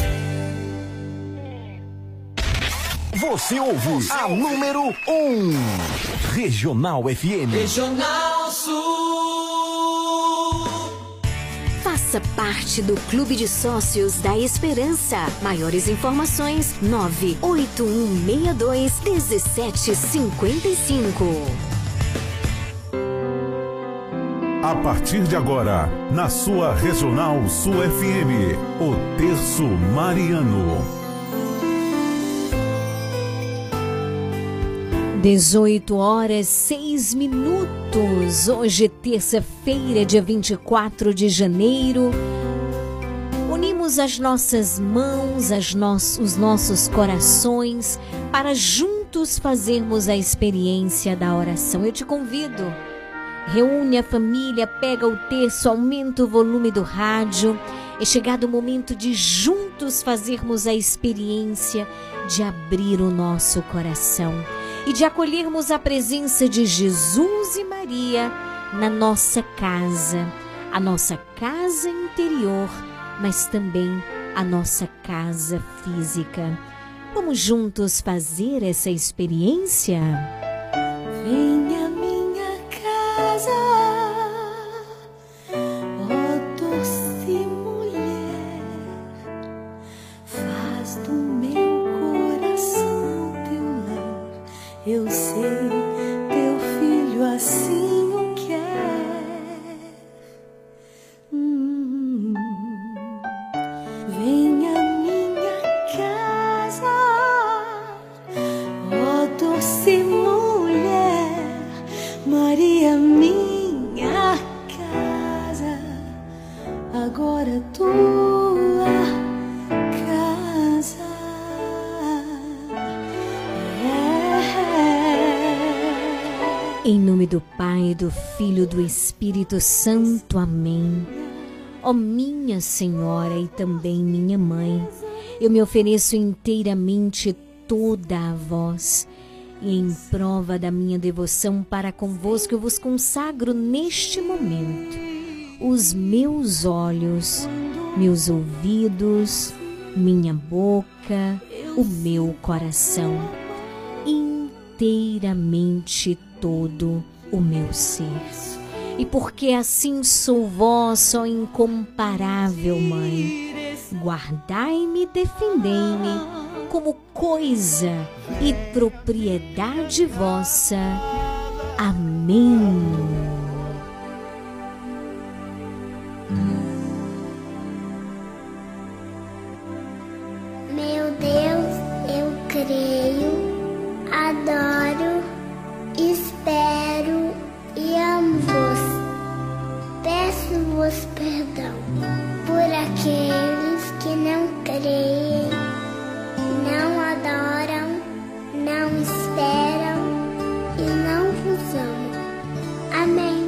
Você ouve a número um, Regional F M. Regional Sul. Faça parte do Clube de Sócios da Esperança. Maiores informações, nove oito um seis dois um sete cinco cinco. A partir de agora, na sua Regional Sul F M, o Terço Mariano. dezoito horas, seis minutos. Hoje, terça-feira, dia vinte e quatro de janeiro. Unimos as nossas mãos, as no- os nossos corações, para juntos fazermos a experiência da oração. Eu te convido, reúne a família, pega o terço, aumenta o volume do rádio. É chegado o momento de juntos fazermos a experiência de abrir o nosso coração e de acolhermos a presença de Jesus e Maria na nossa casa, a nossa casa interior, mas também a nossa casa física. Vamos juntos fazer essa experiência? Venha minha casa, ó doce mulher, faz do meu coração teu lar. Eu sei, teu filho assim o quer. Hum, vem à minha casa, ó doce mulher, Maria, minha casa, agora tua casa. É. Em nome do Pai, do Filho e do Espírito Santo. Amém. Ó minha Senhora e também minha Mãe, eu me ofereço inteiramente toda a vós, e em prova da minha devoção para convosco, eu vos consagro neste momento os meus olhos, meus ouvidos, minha boca, o meu coração, inteiramente todo o meu ser. E porque assim sou vós, ó incomparável Mãe, guardai-me e defendei-me como coisa e propriedade vossa. Amém. Meu Deus, eu creio, adoro, espero e amo-vos. Peço-vos perdão por aqueles que não creem, não adoram, não esperam e não vos amam. Amém.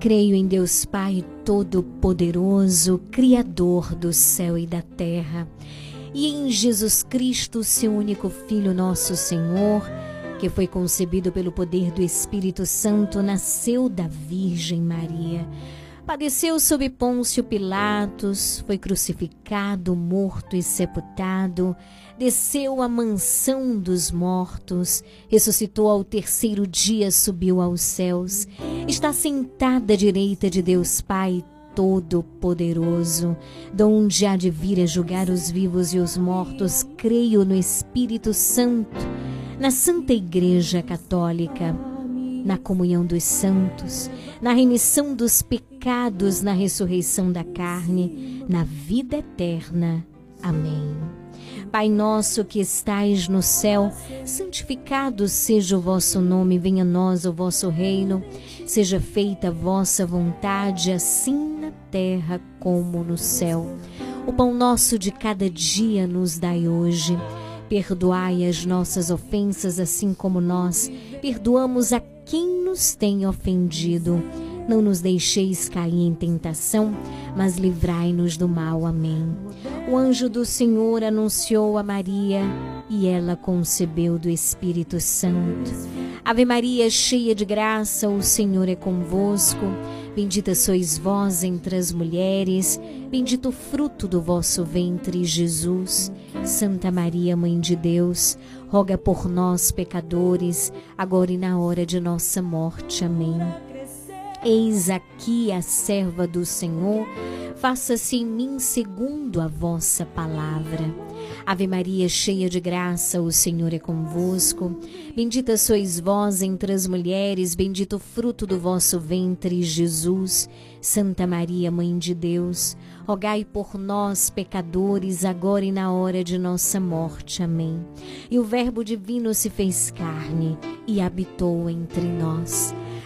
Creio em Deus Pai Todo-Poderoso, Criador do céu e da terra, e em Jesus Cristo, seu único Filho, nosso Senhor, que foi concebido pelo poder do Espírito Santo, nasceu da Virgem Maria. Padeceu sob Pôncio Pilatos, foi crucificado, morto e sepultado, desceu à mansão dos mortos, ressuscitou ao terceiro dia, subiu aos céus, está sentada à direita de Deus Pai Todo-Poderoso, donde há de vir a julgar os vivos e os mortos. Creio no Espírito Santo, na Santa Igreja Católica, na comunhão dos santos, na remissão dos pecados, na ressurreição da carne, na vida eterna. Amém. Pai nosso que estais no céu, santificado seja o vosso nome, venha a nós o vosso reino, seja feita a vossa vontade, assim na terra como no céu. O pão nosso de cada dia nos dai hoje. Perdoai as nossas ofensas, assim como nós perdoamos a quem nos tem ofendido. Não nos deixeis cair em tentação, mas livrai-nos do mal. Amém. O anjo do Senhor anunciou a Maria, e ela concebeu do Espírito Santo. Ave Maria, cheia de graça, o Senhor é convosco. Bendita sois vós entre as mulheres, bendito o fruto do vosso ventre, Jesus. Santa Maria, Mãe de Deus, roga por nós, pecadores, agora e na hora de nossa morte. Amém. Eis aqui a serva do Senhor, faça-se em mim segundo a vossa palavra. Ave Maria, cheia de graça, o Senhor é convosco. Bendita sois vós entre as mulheres, bendito o fruto do vosso ventre, Jesus. Santa Maria, Mãe de Deus, rogai por nós, pecadores, agora e na hora de nossa morte. Amém. E o Verbo divino se fez carne e habitou entre nós.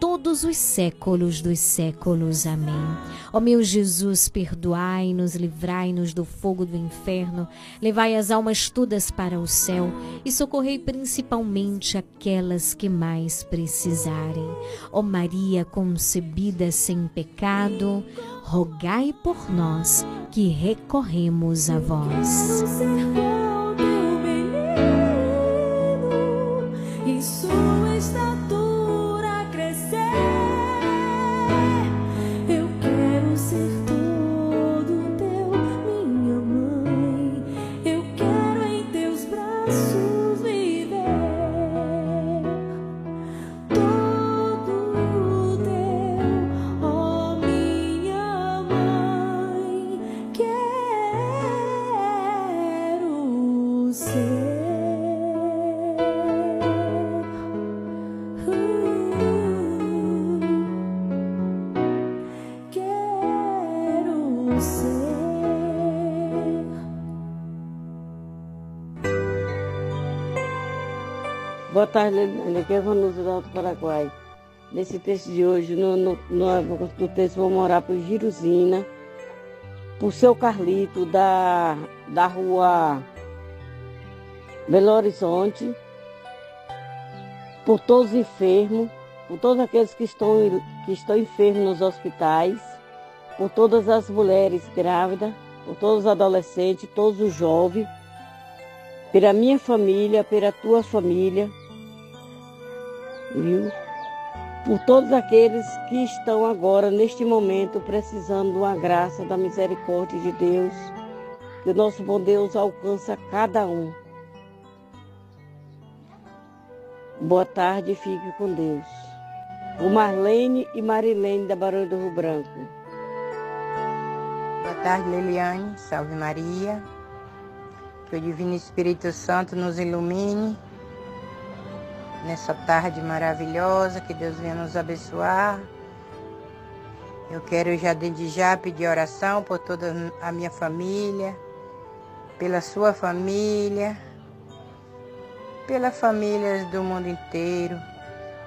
todos os séculos dos séculos. Amém. Ó meu Jesus, perdoai-nos, livrai-nos do fogo do inferno, levai as almas todas para o céu e socorrei principalmente aquelas que mais precisarem. Ó Maria concebida sem pecado, rogai por nós que recorremos a vós. Boa tarde, Leiliane. Aqui é Evandro do Paraguai. Nesse texto de hoje, no, no, no, no texto, vamos orar por Giruzina, por seu Carlito, da, da rua Belo Horizonte, por todos os enfermos, por todos aqueles que estão, que estão enfermos nos hospitais, por todas as mulheres grávidas, por todos os adolescentes, todos os jovens, pela minha família, pela tua família, viu? Por todos aqueles que estão agora, neste momento, precisando de uma graça, da misericórdia de Deus, que o nosso bom Deus alcança cada um. Boa tarde e fique com Deus. O Marlene e Marilene, da Barão do Rio Branco. Boa tarde, Leiliane. Salve Maria. Que o Divino Espírito Santo nos ilumine nessa tarde maravilhosa, que Deus venha nos abençoar. Eu quero já desde já pedir oração por toda a minha família, pela sua família, pelas famílias do mundo inteiro,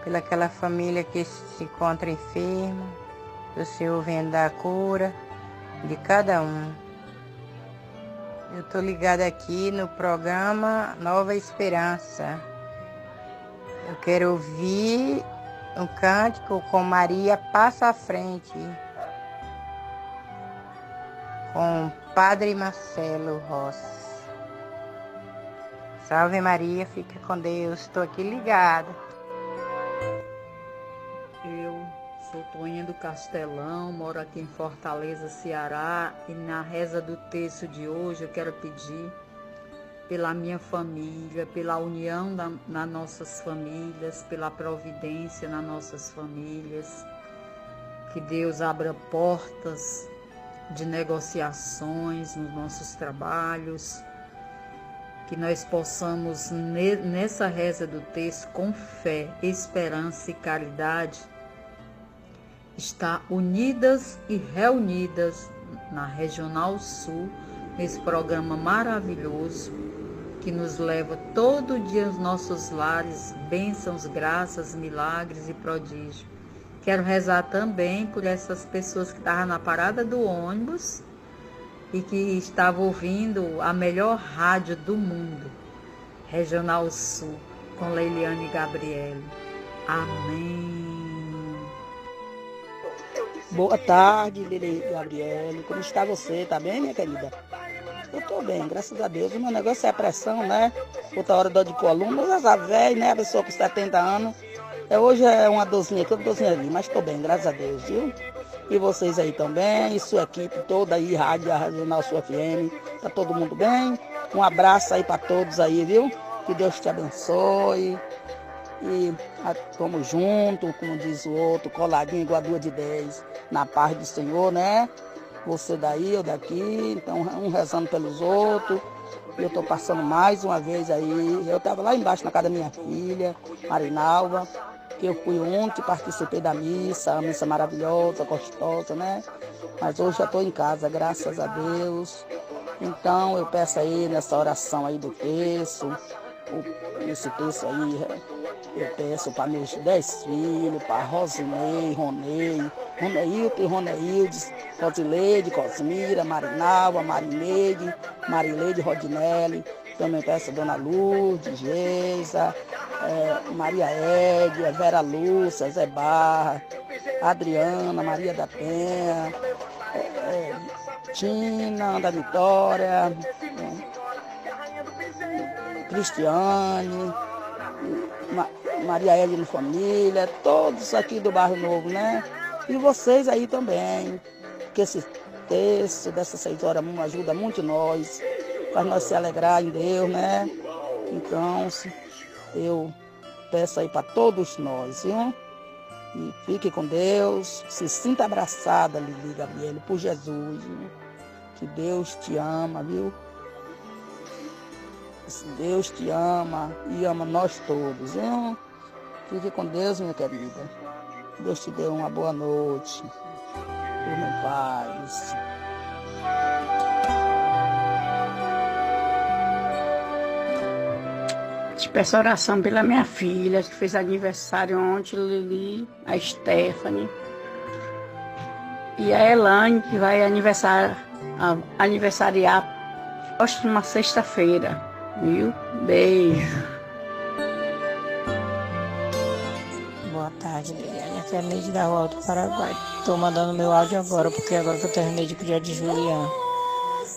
pela aquela família que se encontra enferma, que o Senhor venha dar a cura de cada um. Eu estou ligada aqui no programa Nova Esperança. Eu quero ouvir um cântico com Maria Passa à Frente, com o Padre Marcelo Rossi. Salve Maria, fica com Deus, estou aqui ligada. Eu sou Toinha do Castelão, moro aqui em Fortaleza, Ceará, e na reza do texto de hoje eu quero pedir pela minha família, pela união da, nas nossas famílias, pela providência nas nossas famílias, que Deus abra portas de negociações nos nossos trabalhos, que nós possamos, nessa reza do texto, com fé, esperança e caridade, estar unidas e reunidas na Regional Sul, nesse programa maravilhoso, que nos leva todo dia aos nossos lares, bênçãos, graças, milagres e prodígio. Quero rezar também por essas pessoas que estavam na parada do ônibus, e que estava ouvindo a melhor rádio do mundo, Regional Sul, com Leiliane Gabriele. Amém. Boa tarde, Leiliane Gabriele. Como está você? Tá bem, minha querida? Eu tô bem, graças a Deus. O meu negócio é a pressão, né? Outra hora dó de coluna, mas a velha, né? A pessoa com setenta anos. Hoje é uma dozinha, toda dozinha ali, mas tô bem, graças a Deus, viu? E vocês aí também, e sua equipe toda aí, Rádio Regional Sul F M, tá todo mundo bem? Um abraço aí para todos aí, viu? Que Deus te abençoe. E vamos junto, como diz o outro, coladinho igual a duas de dez, na paz do Senhor, né? Você daí, eu daqui, então um rezando pelos outros. E eu tô passando mais uma vez aí, eu tava lá embaixo na casa da minha filha, Marinalva, que eu fui ontem, participei da missa, a missa maravilhosa, gostosa, né? Mas hoje já estou em casa, graças a Deus. Então eu peço aí nessa oração aí do texto, esse texto aí, eu peço para meus dez filhos, para Rosinei, Ronei, Roneilton e Roneildes, Rosileide, Cosmira, Marinalva, Marileide, Marileide Rodinelli. Também peço a Dona Lourdes, Geisa, é, Maria Édia, Vera Lúcia, Zé Barra, Adriana, Maria da Penha, é, é, Tina da Vitória, é, Cristiane, Ma, Maria Édia de Família, todos aqui do Bairro Novo, né? E vocês aí também, que esse texto dessa seis horas ajuda muito nós, para nós se alegrar em Deus, né? Então, eu peço aí para todos nós, viu? E fique com Deus, se sinta abraçada, Lili Gabriele, por Jesus, viu? Que Deus te ama, viu? Deus te ama e ama nós todos, viu? Fique com Deus, minha querida. Deus te dê uma boa noite. Uma paz. Peço oração pela minha filha, que fez aniversário ontem, Lili, a Stephanie. E a Elane, que vai aniversar, aniversariar próxima sexta-feira. Viu? Beijo. Boa tarde, Leiliane. Aqui é a Neide da Rua do Paraguai. Estou mandando meu áudio agora, porque agora que eu terminei de cuidar de Juliana.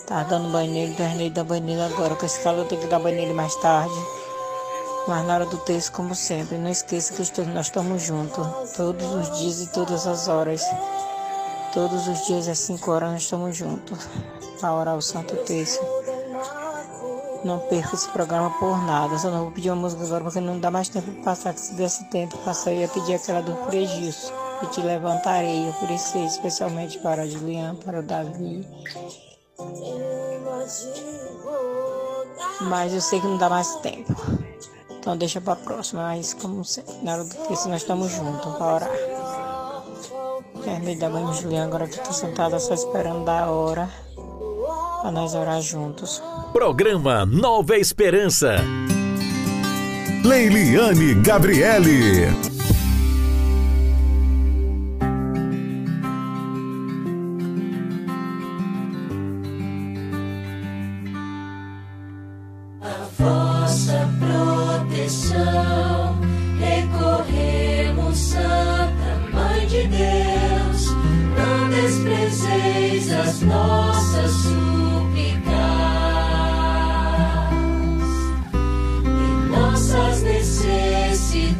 Tá dando banho nele, terminei de dar banho nele agora. Com esse calor eu tenho que dar banho nele mais tarde. Mas na hora do texto, como sempre, não esqueça que nós estamos juntos. Todos os dias e todas as horas. Todos os dias às cinco horas nós estamos juntos para orar o Santo Terço. Não perca esse programa por nada. Só não vou pedir uma música agora porque não dá mais tempo de passar. Que se desse tempo passar, eu ia pedir aquela do Prejuízo. E te levantarei, eu oferecer especialmente para a Juliana, para o Davi. Mas eu sei que não dá mais tempo. Então deixa para a próxima. Mas como na hora do texto nós estamos juntos para orar. Terminei da mãe Juliana agora que estou sentada só esperando a hora. Para nós orar juntos. Programa Nova Esperança. Leiliane Gabriele. A vossa proteção recorremos, Santa Mãe de Deus. Não desprezeis as nossas súplicas. Nossas necessidades,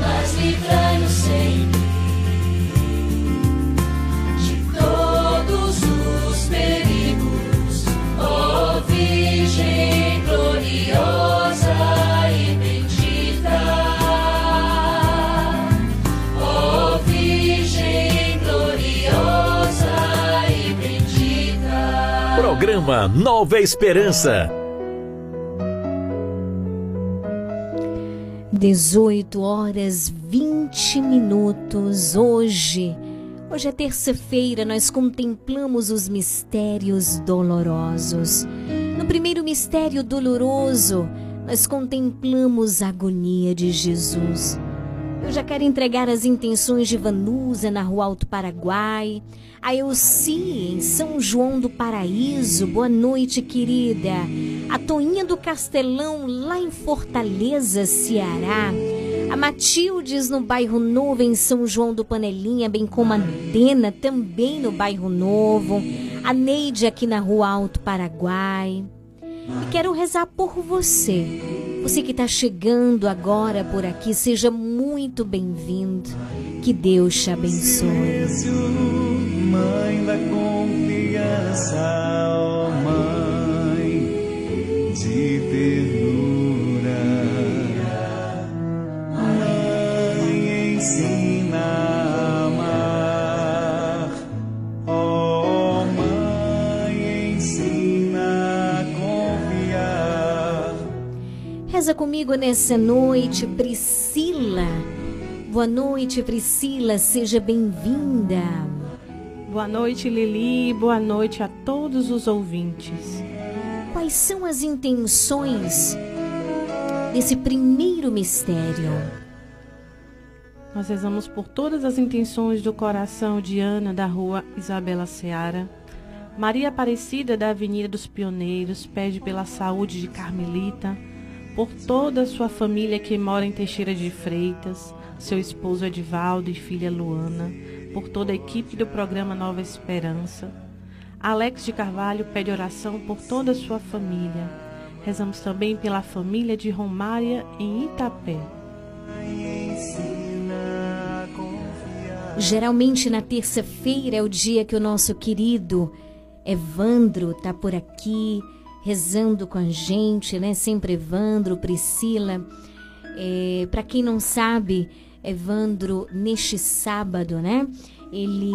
mas livrai-nos, Senhor, de todos os perigos, ó Virgem gloriosa e bendita, ó Virgem gloriosa e bendita. Programa Nova Esperança. dezoito horas e vinte minutos. Hoje, hoje é terça-feira, nós contemplamos os mistérios dolorosos. No primeiro mistério doloroso, nós contemplamos a agonia de Jesus. Eu já quero entregar as intenções de Vanusa na Rua Alto Paraguai, a Elci em São João do Paraíso, boa noite querida, a Toinha do Castelão lá em Fortaleza, Ceará, a Matildes no Bairro Novo em São João do Panelinha, bem como a Dena também no Bairro Novo, a Neide aqui na Rua Alto Paraguai. E quero rezar por você. Você que está chegando agora por aqui, seja muito bem-vindo. Que Deus te abençoe. Mãe da confiança, ó Mãe de ternura, Mãe ensina a amar, ó Mãe ensina a confiar. Reza comigo nessa noite, Priscila. Boa noite, Priscila, seja bem-vinda. Boa noite, Lili, boa noite a todos os ouvintes. Quais são as intenções desse primeiro mistério? Nós rezamos por todas as intenções do coração de Ana da Rua Isabela Seara, Maria Aparecida da Avenida dos Pioneiros, pede pela saúde de Carmelita, por toda a sua família que mora em Teixeira de Freitas, seu esposo Edivaldo e filha Luana, por toda a equipe do programa Nova Esperança. Alex de Carvalho pede oração por toda a sua família. Rezamos também pela família de Romária em Itapé. Geralmente na terça-feira é o dia que o nosso querido Evandro está por aqui, rezando com a gente, né? Sempre Evandro, Priscila. É, para quem não sabe, Evandro, neste sábado, né? Ele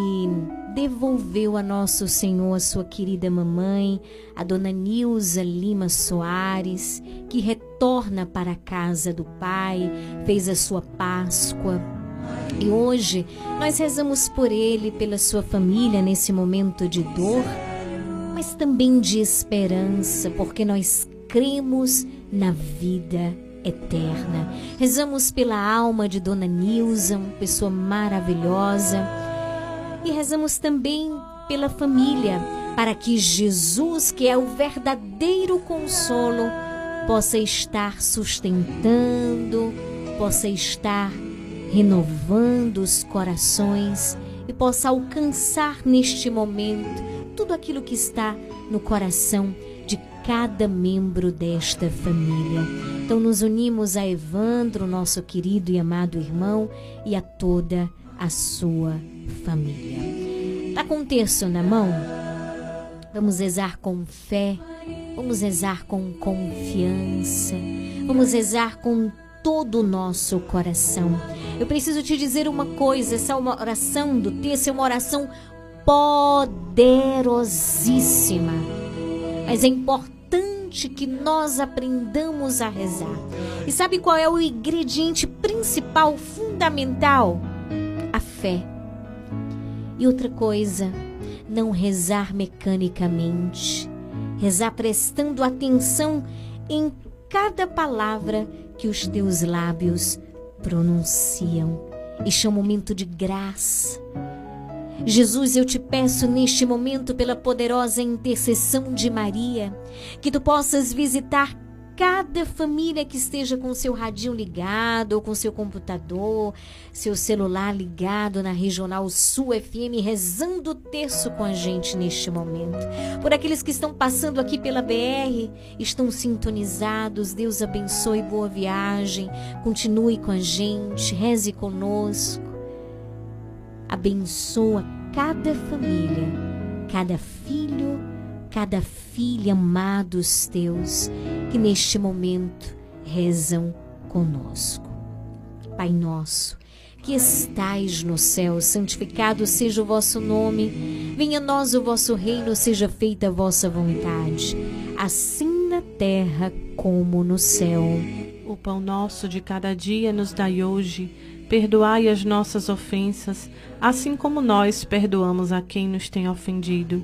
devolveu a Nosso Senhor, a sua querida mamãe, a Dona Nilza Lima Soares, que retorna para a casa do Pai, fez a sua Páscoa. E hoje nós rezamos por ele, pela sua família, nesse momento de dor. mas também de esperança, porque nós cremos na vida eterna. Rezamos pela alma de Dona Nilza, uma pessoa maravilhosa, e rezamos também pela família, para que Jesus, que é o verdadeiro consolo, possa estar sustentando, possa estar renovando os corações e possa alcançar neste momento tudo aquilo que está no coração de cada membro desta família. Então nos unimos a Evandro, nosso querido e amado irmão, e a toda a sua família. Está com o terço na mão? Vamos rezar com fé, vamos rezar com confiança, vamos rezar com todo o nosso coração. Eu preciso te dizer uma coisa, essa oração do terço é uma oração poderosíssima, mas é importante que nós aprendamos a rezar. E sabe qual é o ingrediente principal, fundamental? A fé. E outra coisa, não rezar mecanicamente, rezar prestando atenção em cada palavra que os teus lábios pronunciam. Este é um momento de graça. Jesus, eu te peço neste momento, pela poderosa intercessão de Maria, que tu possas visitar cada família que esteja com seu radinho ligado, ou com seu computador, seu celular ligado na Regional Sul F M, rezando o terço com a gente neste momento. Por aqueles que estão passando aqui pela B R, estão sintonizados, Deus abençoe, boa viagem, continue com a gente, reze conosco. Abençoa cada família, cada filho, cada filha amados teus, que neste momento rezam conosco. Pai nosso, que estais no céu, santificado seja o vosso nome, venha a nós o vosso reino, seja feita a vossa vontade, assim na terra como no céu. O pão nosso de cada dia nos dai hoje. Perdoai as nossas ofensas, assim como nós perdoamos a quem nos tem ofendido.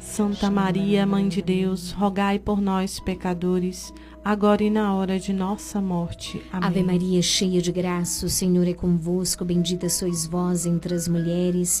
Santa Maria, Mãe de Deus, rogai por nós, pecadores, agora e na hora de nossa morte. Amém. Ave Maria, cheia de graça, o Senhor é convosco. Bendita sois vós entre as mulheres,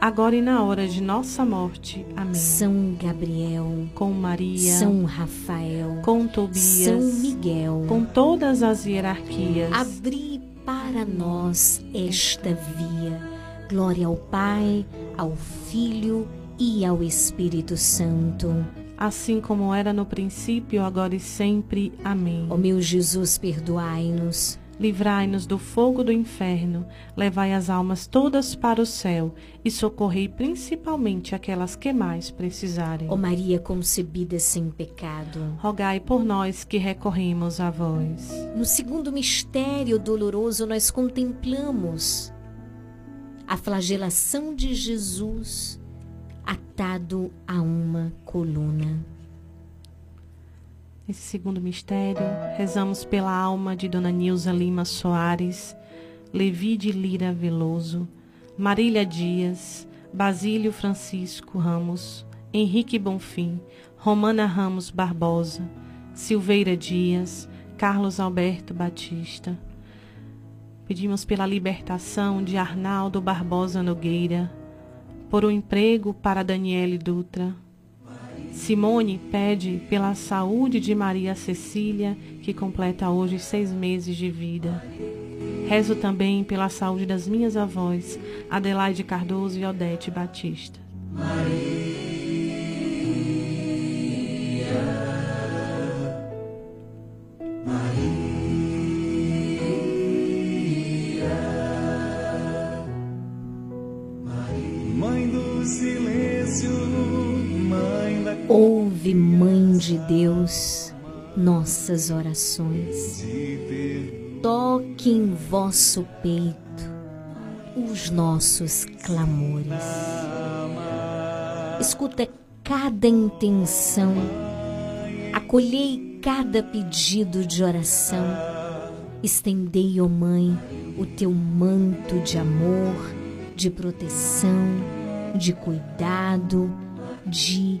agora e na hora de nossa morte. Amém. São Gabriel, com Maria, São Rafael, com Tobias, São Miguel, com todas as hierarquias, abri para nós esta via. Glória ao Pai, ao Filho e ao Espírito Santo. Assim como era no princípio, agora e sempre. Amém. Ó meu Jesus, perdoai-nos. Livrai-nos do fogo do inferno, levai as almas todas para o céu e socorrei principalmente aquelas que mais precisarem. Ó Maria concebida sem pecado, rogai por nós que recorremos a vós. No segundo mistério doloroso nós contemplamos a flagelação de Jesus atado a uma coluna. Nesse segundo mistério, rezamos pela alma de Dona Nilza Lima Soares, Levi de Lira Veloso, Marília Dias, Basílio Francisco Ramos, Henrique Bonfim, Romana Ramos Barbosa, Silveira Dias, Carlos Alberto Batista. Pedimos pela libertação de Arnaldo Barbosa Nogueira, por um emprego para Daniele Dutra. Simone pede pela saúde de Maria Cecília, que completa hoje seis meses de vida. Rezo também pela saúde das minhas avós, Adelaide Cardoso e Odete Batista. Maria, Maria. Ouve, Mãe de Deus, nossas orações. Toque em vosso peito os nossos clamores. Escuta cada intenção, acolhei cada pedido de oração. Estendei, ó Mãe, o teu manto de amor, de proteção, de cuidado, de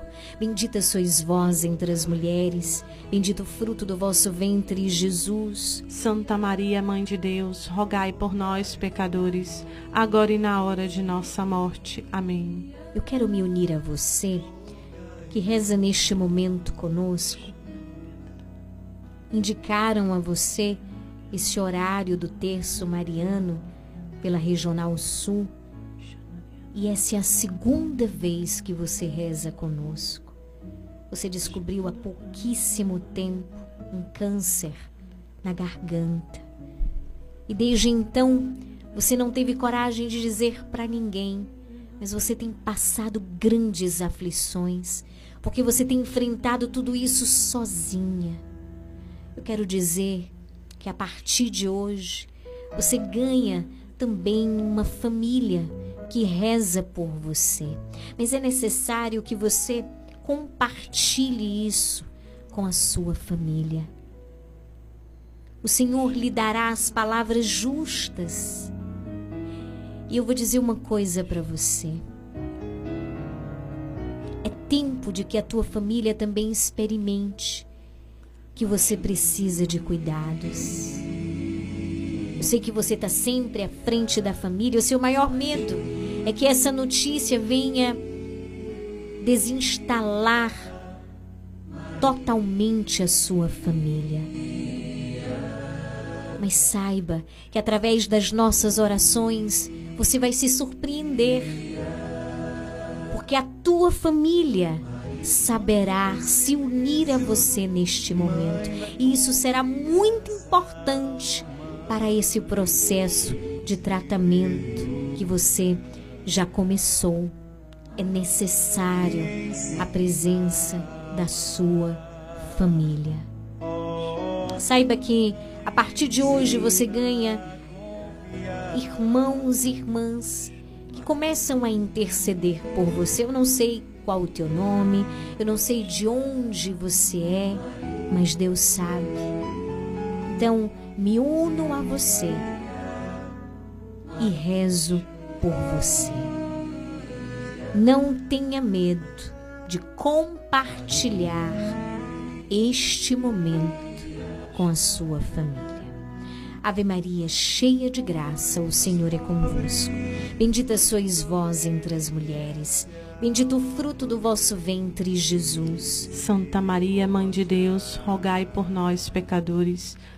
Bendita sois vós entre as mulheres, bendito o fruto do vosso ventre, Jesus. Santa Maria, Mãe de Deus, rogai por nós, pecadores, agora e na hora de nossa morte. Amém. Eu quero me unir a você que reza neste momento conosco. Indicaram a você esse horário do terço mariano pela Regional Sul, e essa é a segunda vez que você reza conosco. Você descobriu há pouquíssimo tempo um câncer na garganta, e desde então você não teve coragem de dizer para ninguém, mas você tem passado grandes aflições, porque você tem enfrentado tudo isso sozinha. Eu quero dizer que a partir de hoje você ganha também uma família que reza por você. Mas é necessário que você compartilhe isso com a sua família. O Senhor lhe dará as palavras justas. E eu vou dizer uma coisa para você. É tempo de que a tua família também experimente que você precisa de cuidados. Eu sei que você está sempre à frente da família. O seu maior medo é que essa notícia venha desinstalar totalmente a sua família. Mas saiba que através das nossas orações você vai se surpreender, porque a tua família saberá se unir a você neste momento, e isso será muito importante para esse processo de tratamento que você já começou. É necessário a presença da sua família. Saiba que a partir de hoje você ganha irmãos e irmãs que começam a interceder por você. Eu não sei qual o teu nome, eu não sei de onde você é, mas Deus sabe. Então, me uno a você e rezo por você. Não tenha medo de compartilhar este momento com a sua família. Ave Maria, cheia de graça, o Senhor é convosco. Bendita sois vós entre as mulheres, bendito o fruto do vosso ventre, Jesus. Santa Maria, Mãe de Deus, rogai por nós, pecadores,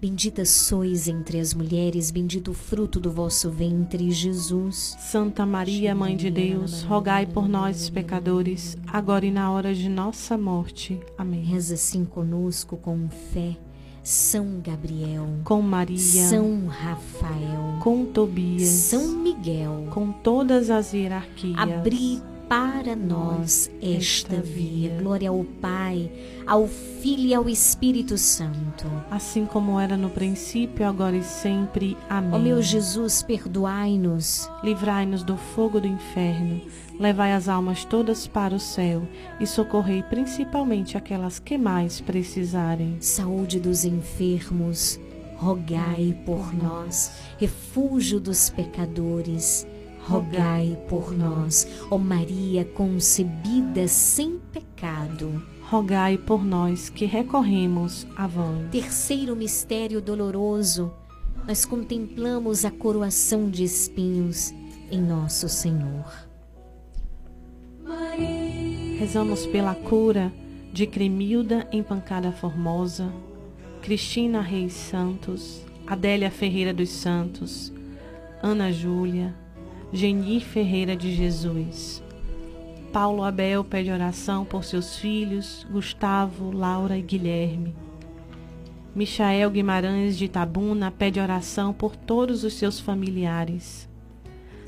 Bendita sois entre as mulheres, bendito o fruto do vosso ventre, Jesus. Santa Maria, Mãe de Deus, rogai por nós, pecadores, agora e na hora de nossa morte. Amém. Reza assim conosco com fé. São Gabriel, com Maria, São Rafael, com Tobias, São Miguel, com todas as hierarquias, abri para nós esta via. Glória ao Pai, ao Filho e ao Espírito Santo, assim como era no princípio, agora e sempre. Amém. Ó meu Jesus, perdoai-nos, livrai-nos do fogo do inferno, levai as almas todas para o céu e socorrei principalmente aquelas que mais precisarem. Saúde dos enfermos, rogai por nós. Refúgio dos pecadores, rogai por nós. Ó Maria concebida sem pecado, rogai por nós que recorremos a vós. Terceiro mistério doloroso, nós contemplamos a coroação de espinhos em nosso Senhor. Rezamos pela cura de Cremilda Empancada Formosa, Cristina Reis Santos, Adélia Ferreira dos Santos, Ana Júlia, Genir Ferreira de Jesus. Paulo Abel pede oração por seus filhos, Gustavo, Laura e Guilherme. Michael Guimarães de Itabuna pede oração por todos os seus familiares.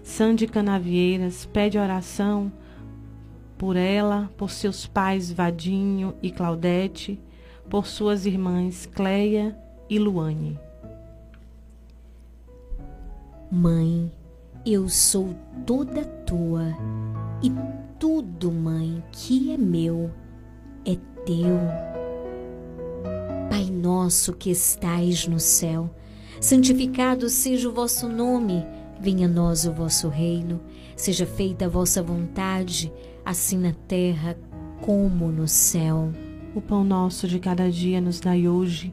Sandy Canavieiras pede oração por ela, por seus pais Vadinho e Claudete, por suas irmãs Cleia e Luane. Mãe, eu sou toda tua, e tudo, Mãe, que é meu, é teu. Pai nosso que estais no céu, santificado seja o vosso nome, venha a nós o vosso reino, seja feita a vossa vontade, assim na terra como no céu. O pão nosso de cada dia nos dai hoje,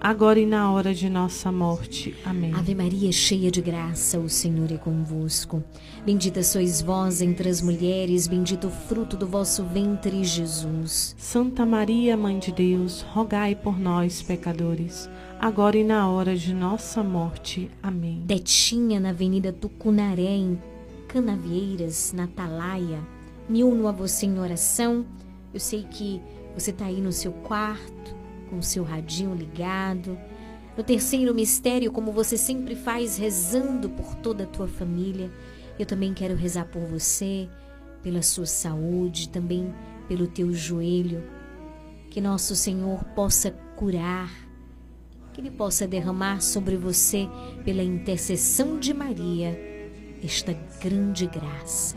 agora e na hora de nossa morte. Amém. Ave Maria, cheia de graça, o Senhor é convosco. Bendita sois vós entre as mulheres, bendito o fruto do vosso ventre, Jesus. Santa Maria, Mãe de Deus, rogai por nós, pecadores, agora e na hora de nossa morte. Amém. Detinha, na avenida Tucunaré, em Canavieiras, na Atalaia, me uno a você em oração. Eu sei que você está aí no seu quarto, com o seu radinho ligado. No terceiro mistério, como você sempre faz, rezando por toda a tua família, eu também quero rezar por você, pela sua saúde, também pelo teu joelho. Que nosso Senhor possa curar, que Ele possa derramar sobre você, pela intercessão de Maria, esta grande graça.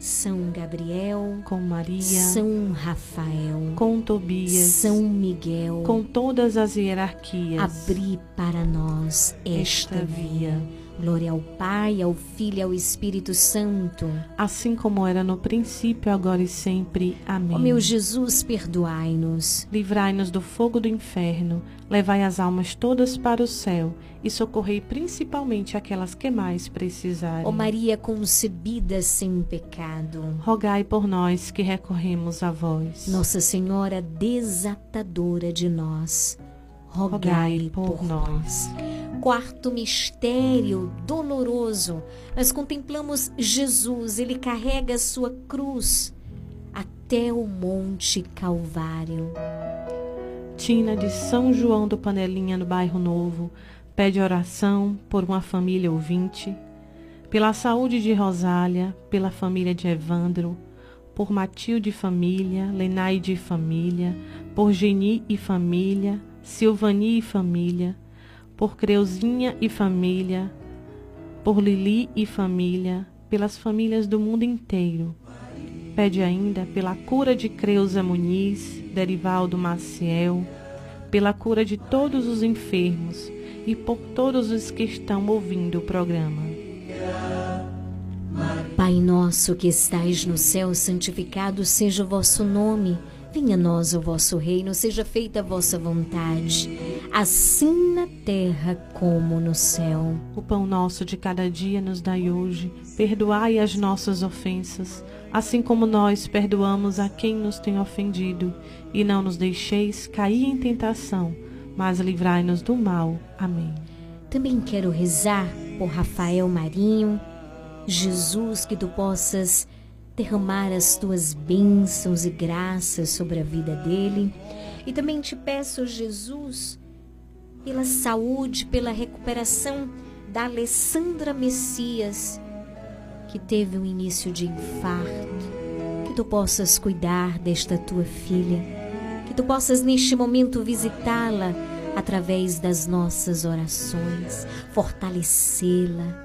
São Gabriel, com Maria, São Rafael, com Tobias, São Miguel, com todas as hierarquias, abri para nós esta, esta via. via. Glória ao Pai, ao Filho e ao Espírito Santo, assim como era no princípio, agora e sempre. Amém. Ó meu Jesus, perdoai-nos, livrai-nos do fogo do inferno, levai as almas todas para o céu e socorrei principalmente aquelas que mais precisarem. Ó Maria concebida sem pecado, rogai por nós que recorremos a vós. Nossa Senhora desatadora de nós, rogai, rogai por, por nós. Quarto mistério doloroso, nós contemplamos Jesus, Ele carrega a sua cruz até o Monte Calvário. Tina de São João do Panelinha, no Bairro Novo, pede oração por uma família ouvinte, pela saúde de Rosália, pela família de Evandro, por Matilde e família, Lenaide e família, por Geni e família, Silvani e família, por Creuzinha e família, por Lili e família, pelas famílias do mundo inteiro. Pede ainda pela cura de Creuza Muniz, Derivaldo Maciel, pela cura de todos os enfermos e por todos os que estão ouvindo o programa. Pai nosso que estais no céu, santificado seja o vosso nome. Venha a nós o vosso reino, seja feita a vossa vontade, assim na terra como no céu. O pão nosso de cada dia nos dai hoje, perdoai as nossas ofensas, assim como nós perdoamos a quem nos tem ofendido, e não nos deixeis cair em tentação, mas livrai-nos do mal. Amém. Também quero rezar por Rafael Marinho. Jesus, que tu possas derramar as tuas bênçãos e graças sobre a vida dele. E também te peço, Jesus, pela saúde, pela recuperação da Alessandra Messias, que teve um início de infarto, que tu possas cuidar desta tua filha, que tu possas neste momento visitá-la através das nossas orações, fortalecê-la.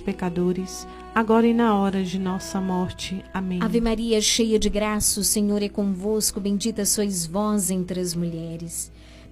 pecadores, agora e na hora de nossa morte. Amém. Ave Maria, cheia de graça, o Senhor é convosco. Bendita sois vós entre as mulheres,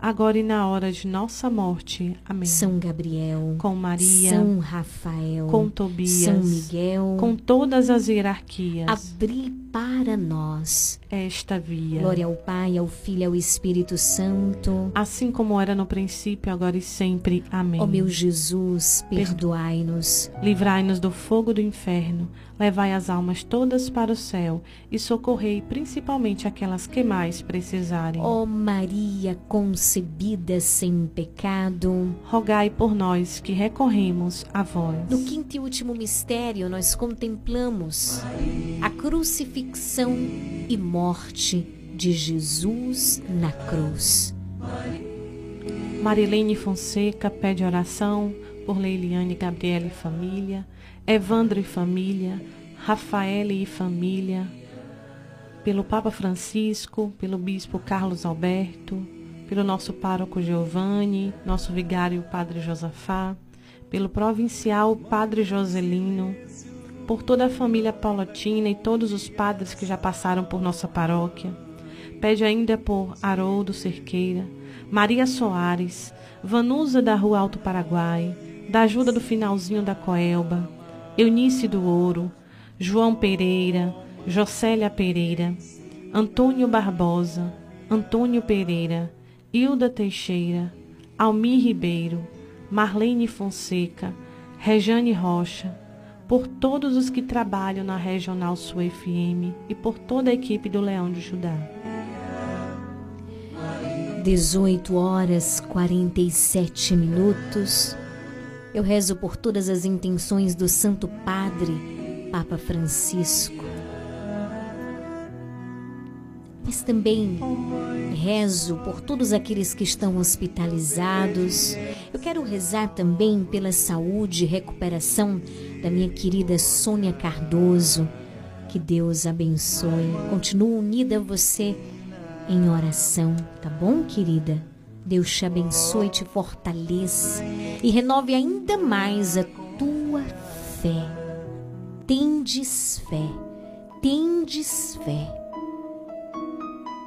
agora e na hora de nossa morte. Amém. São Gabriel, com Maria, São Rafael, com Tobias, São Miguel, com todas as hierarquias, abri para nós esta via. Glória ao Pai, ao Filho e ao Espírito Santo, assim como era no princípio, agora e sempre. Amém. Ó meu Jesus, perdoai-nos, livrai-nos do fogo do inferno, levai as almas todas para o céu e socorrei principalmente aquelas que mais precisarem. Ó Maria concebida sem pecado, rogai por nós que recorremos a vós. No quinto e último mistério, nós contemplamos a crucificação Crucifixão e morte de Jesus na cruz. Marilene Fonseca pede oração por Leiliane Gabriele e família, Evandro e família, Rafael e família, pelo Papa Francisco, pelo Bispo Carlos Alberto, pelo nosso pároco Giovanni, nosso vigário Padre Josafá, pelo provincial Padre Joselino, por toda a família Paulatina e todos os padres que já passaram por nossa paróquia, Pede ainda por Haroldo Cerqueira, Maria Soares, Vanusa da Rua Alto Paraguai, da Ajuda do Finalzinho da Coelba, Eunice do Ouro, João Pereira, Jocélia Pereira, Antônio Barbosa, Antônio Pereira, Hilda Teixeira, Almir Ribeiro, Marlene Fonseca, Rejane Rocha, por todos os que trabalham na Regional Sul F M e por toda a equipe do Leão de Judá. dezoito horas e quarenta e sete minutos. Eu rezo por todas as intenções do Santo Padre, Papa Francisco. Mas também rezo por todos aqueles que estão hospitalizados. Eu quero rezar também pela saúde e recuperação da minha querida Sônia Cardoso. Que Deus abençoe. Continuo unida a você em oração, tá bom, querida? Deus te abençoe, te fortaleça e renove ainda mais a tua fé. Tendes fé, tendes fé.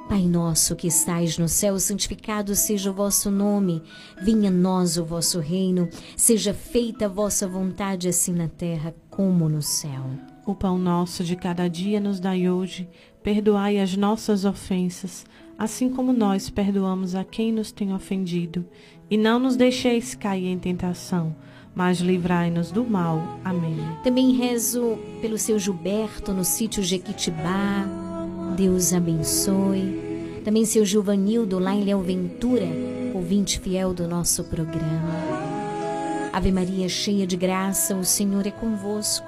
Pai nosso que estais no céu, santificado seja o vosso nome. Venha a nós o vosso reino. Seja feita a vossa vontade, assim na terra como no céu. O pão nosso de cada dia nos dai hoje. Perdoai as nossas ofensas, assim como nós perdoamos a quem nos tem ofendido. E não nos deixeis cair em tentação, mas livrai-nos do mal. Amém. Também rezo pelo seu Gilberto no sítio Jequitibá. Deus abençoe. Também seu Gilvanildo lá em Léo Ventura, ouvinte fiel do nosso programa. Ave Maria, cheia de graça, o Senhor é convosco.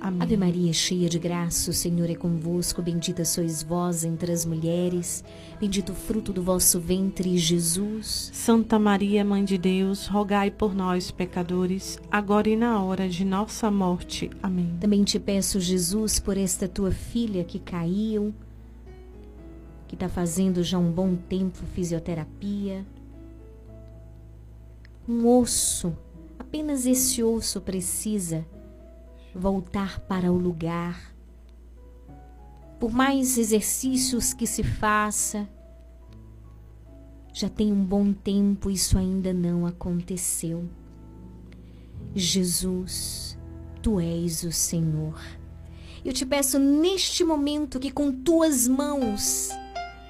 Amém. Ave Maria, cheia de graça, o Senhor é convosco, bendita sois vós entre as mulheres, bendito o fruto do vosso ventre, Jesus. Santa Maria, Mãe de Deus, rogai por nós, pecadores, agora e na hora de nossa morte. Amém. Também te peço, Jesus, por esta tua filha que caiu, que está fazendo já um bom tempo fisioterapia. Um osso, apenas esse osso precisa voltar para o lugar. Por mais exercícios que se faça, já tem um bom tempo, isso ainda não aconteceu. Jesus, tu és o Senhor. Eu te peço neste momento que com tuas mãos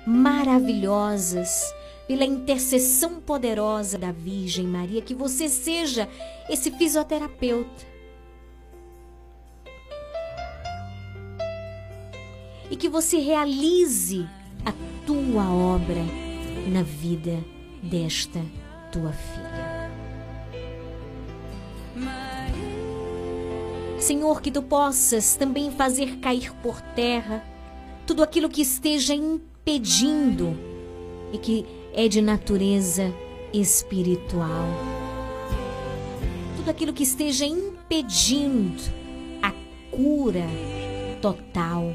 maravilhosas, pela intercessão poderosa da Virgem Maria, que você seja esse fisioterapeuta. E que você realize a tua obra na vida desta tua filha. Senhor, que tu possas também fazer cair por terra tudo aquilo que esteja impedindo e que é de natureza espiritual. Tudo aquilo que esteja impedindo a cura total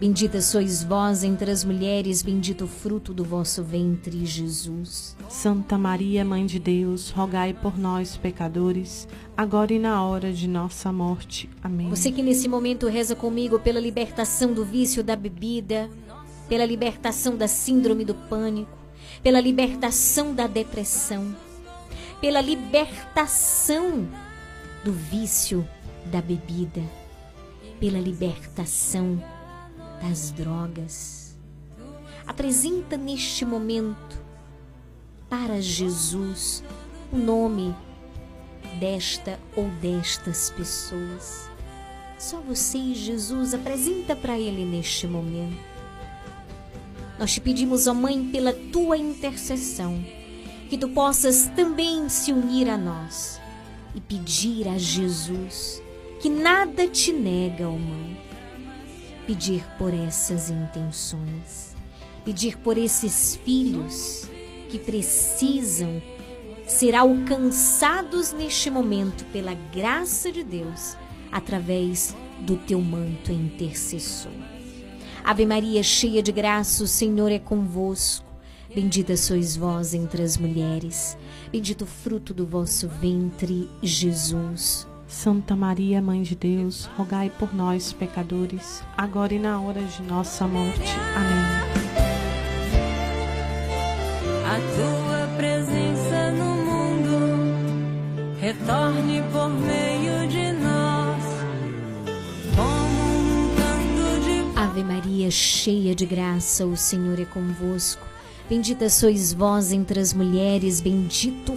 Bendita sois vós entre as mulheres, bendito o fruto do vosso ventre, Jesus. Santa Maria, Mãe de Deus, rogai por nós, pecadores, agora e na hora de nossa morte. Amém. Você que nesse momento reza comigo pela libertação do vício da bebida, pela libertação da síndrome do pânico, pela libertação da depressão, pela libertação do vício da bebida, pela libertação das drogas. Apresenta neste momento para Jesus o nome desta ou destas pessoas. Só você e Jesus, apresenta para Ele neste momento. Nós te pedimos, ó Mãe, pela tua intercessão, que tu possas também se unir a nós e pedir a Jesus que nada te nega, ó Mãe. Pedir por essas intenções, pedir por esses filhos que precisam ser alcançados neste momento pela graça de Deus, através do teu manto intercessor. Ave Maria, cheia de graça, o Senhor é convosco. Bendita sois vós entre as mulheres. Bendito o fruto do vosso ventre, Jesus. Santa Maria, Mãe de Deus, rogai por nós, pecadores, agora e na hora de nossa morte. Amém. A tua presença no mundo retorne por meio de nós. Como um canto de... Ave Maria, cheia de graça, o Senhor é convosco. Bendita sois vós entre as mulheres, bendito o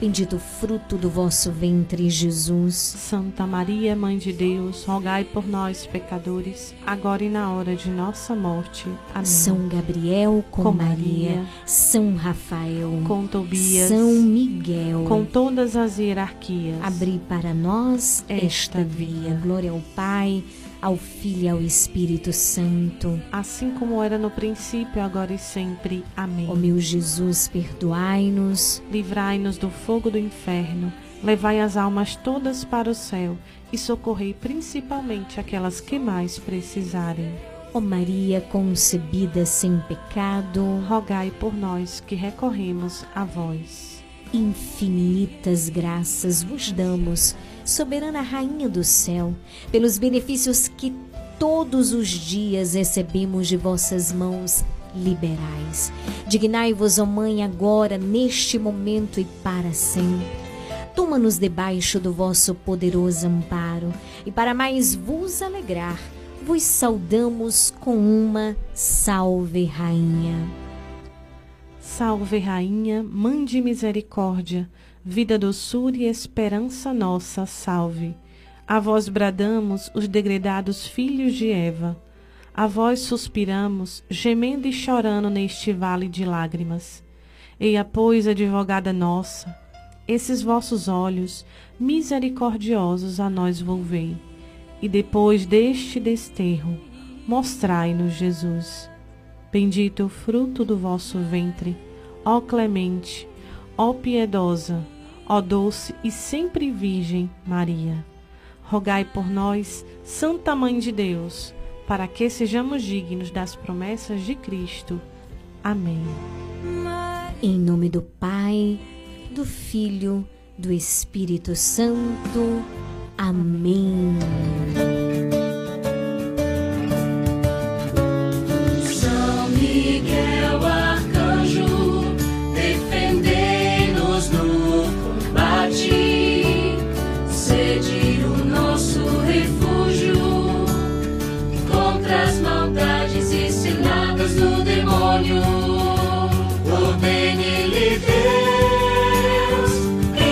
bendito o fruto do vosso ventre, Jesus. Santa Maria, Mãe de Deus, rogai por nós, pecadores, agora e na hora de nossa morte. Amém. São Gabriel com, com Maria, Maria, São Rafael com Tobias, São Miguel com todas as hierarquias, abri para nós esta, esta via. Glória ao Pai, ao Filho e ao Espírito Santo, assim como era no princípio, agora e sempre. Amém. Ó meu Jesus, perdoai-nos, livrai-nos do fogo do inferno, levai as almas todas para o céu e socorrei principalmente aquelas que mais precisarem. Ó Maria concebida sem pecado, rogai por nós que recorremos a vós. Infinitas graças vos damos, soberana Rainha do Céu, pelos benefícios que todos os dias recebemos de vossas mãos liberais. Dignai-vos, ó Mãe, agora, neste momento e para sempre. Toma-nos debaixo do vosso poderoso amparo, e para mais vos alegrar, vos saudamos com uma Salve Rainha. Salve Rainha, Mãe de Misericórdia, vida, doçura e esperança nossa, salve. A vós bradamos, os degredados filhos de Eva. A vós suspiramos, gemendo e chorando neste vale de lágrimas. Eia, pois, advogada nossa, esses vossos olhos misericordiosos a nós volvei. E depois deste desterro, mostrai-nos Jesus. Bendito o fruto do vosso ventre, ó clemente, ó piedosa, ó doce e sempre Virgem Maria. Rogai por nós, Santa Mãe de Deus, para que sejamos dignos das promessas de Cristo. Amém. Em nome do Pai, do Filho, do Espírito Santo. Amém. São Miguel Arcanjo, defendei-nos no combate, sede o nosso refúgio contra as maldades ensinadas do demônio. Ordene-lhe Deus,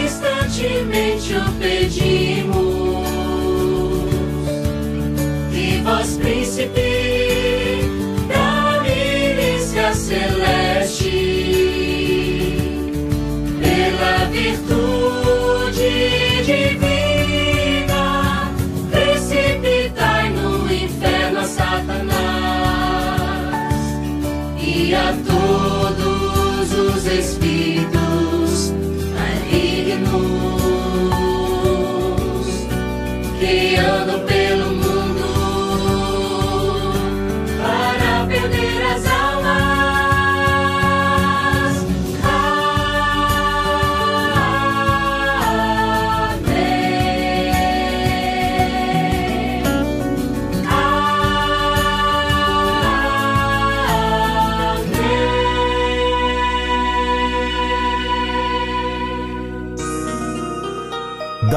instantemente o pedimos. Vós, príncipe da milícia celeste, pela virtude divina, precipitai no inferno a Satanás e a todos os espíritos malignos que andam pelo mundo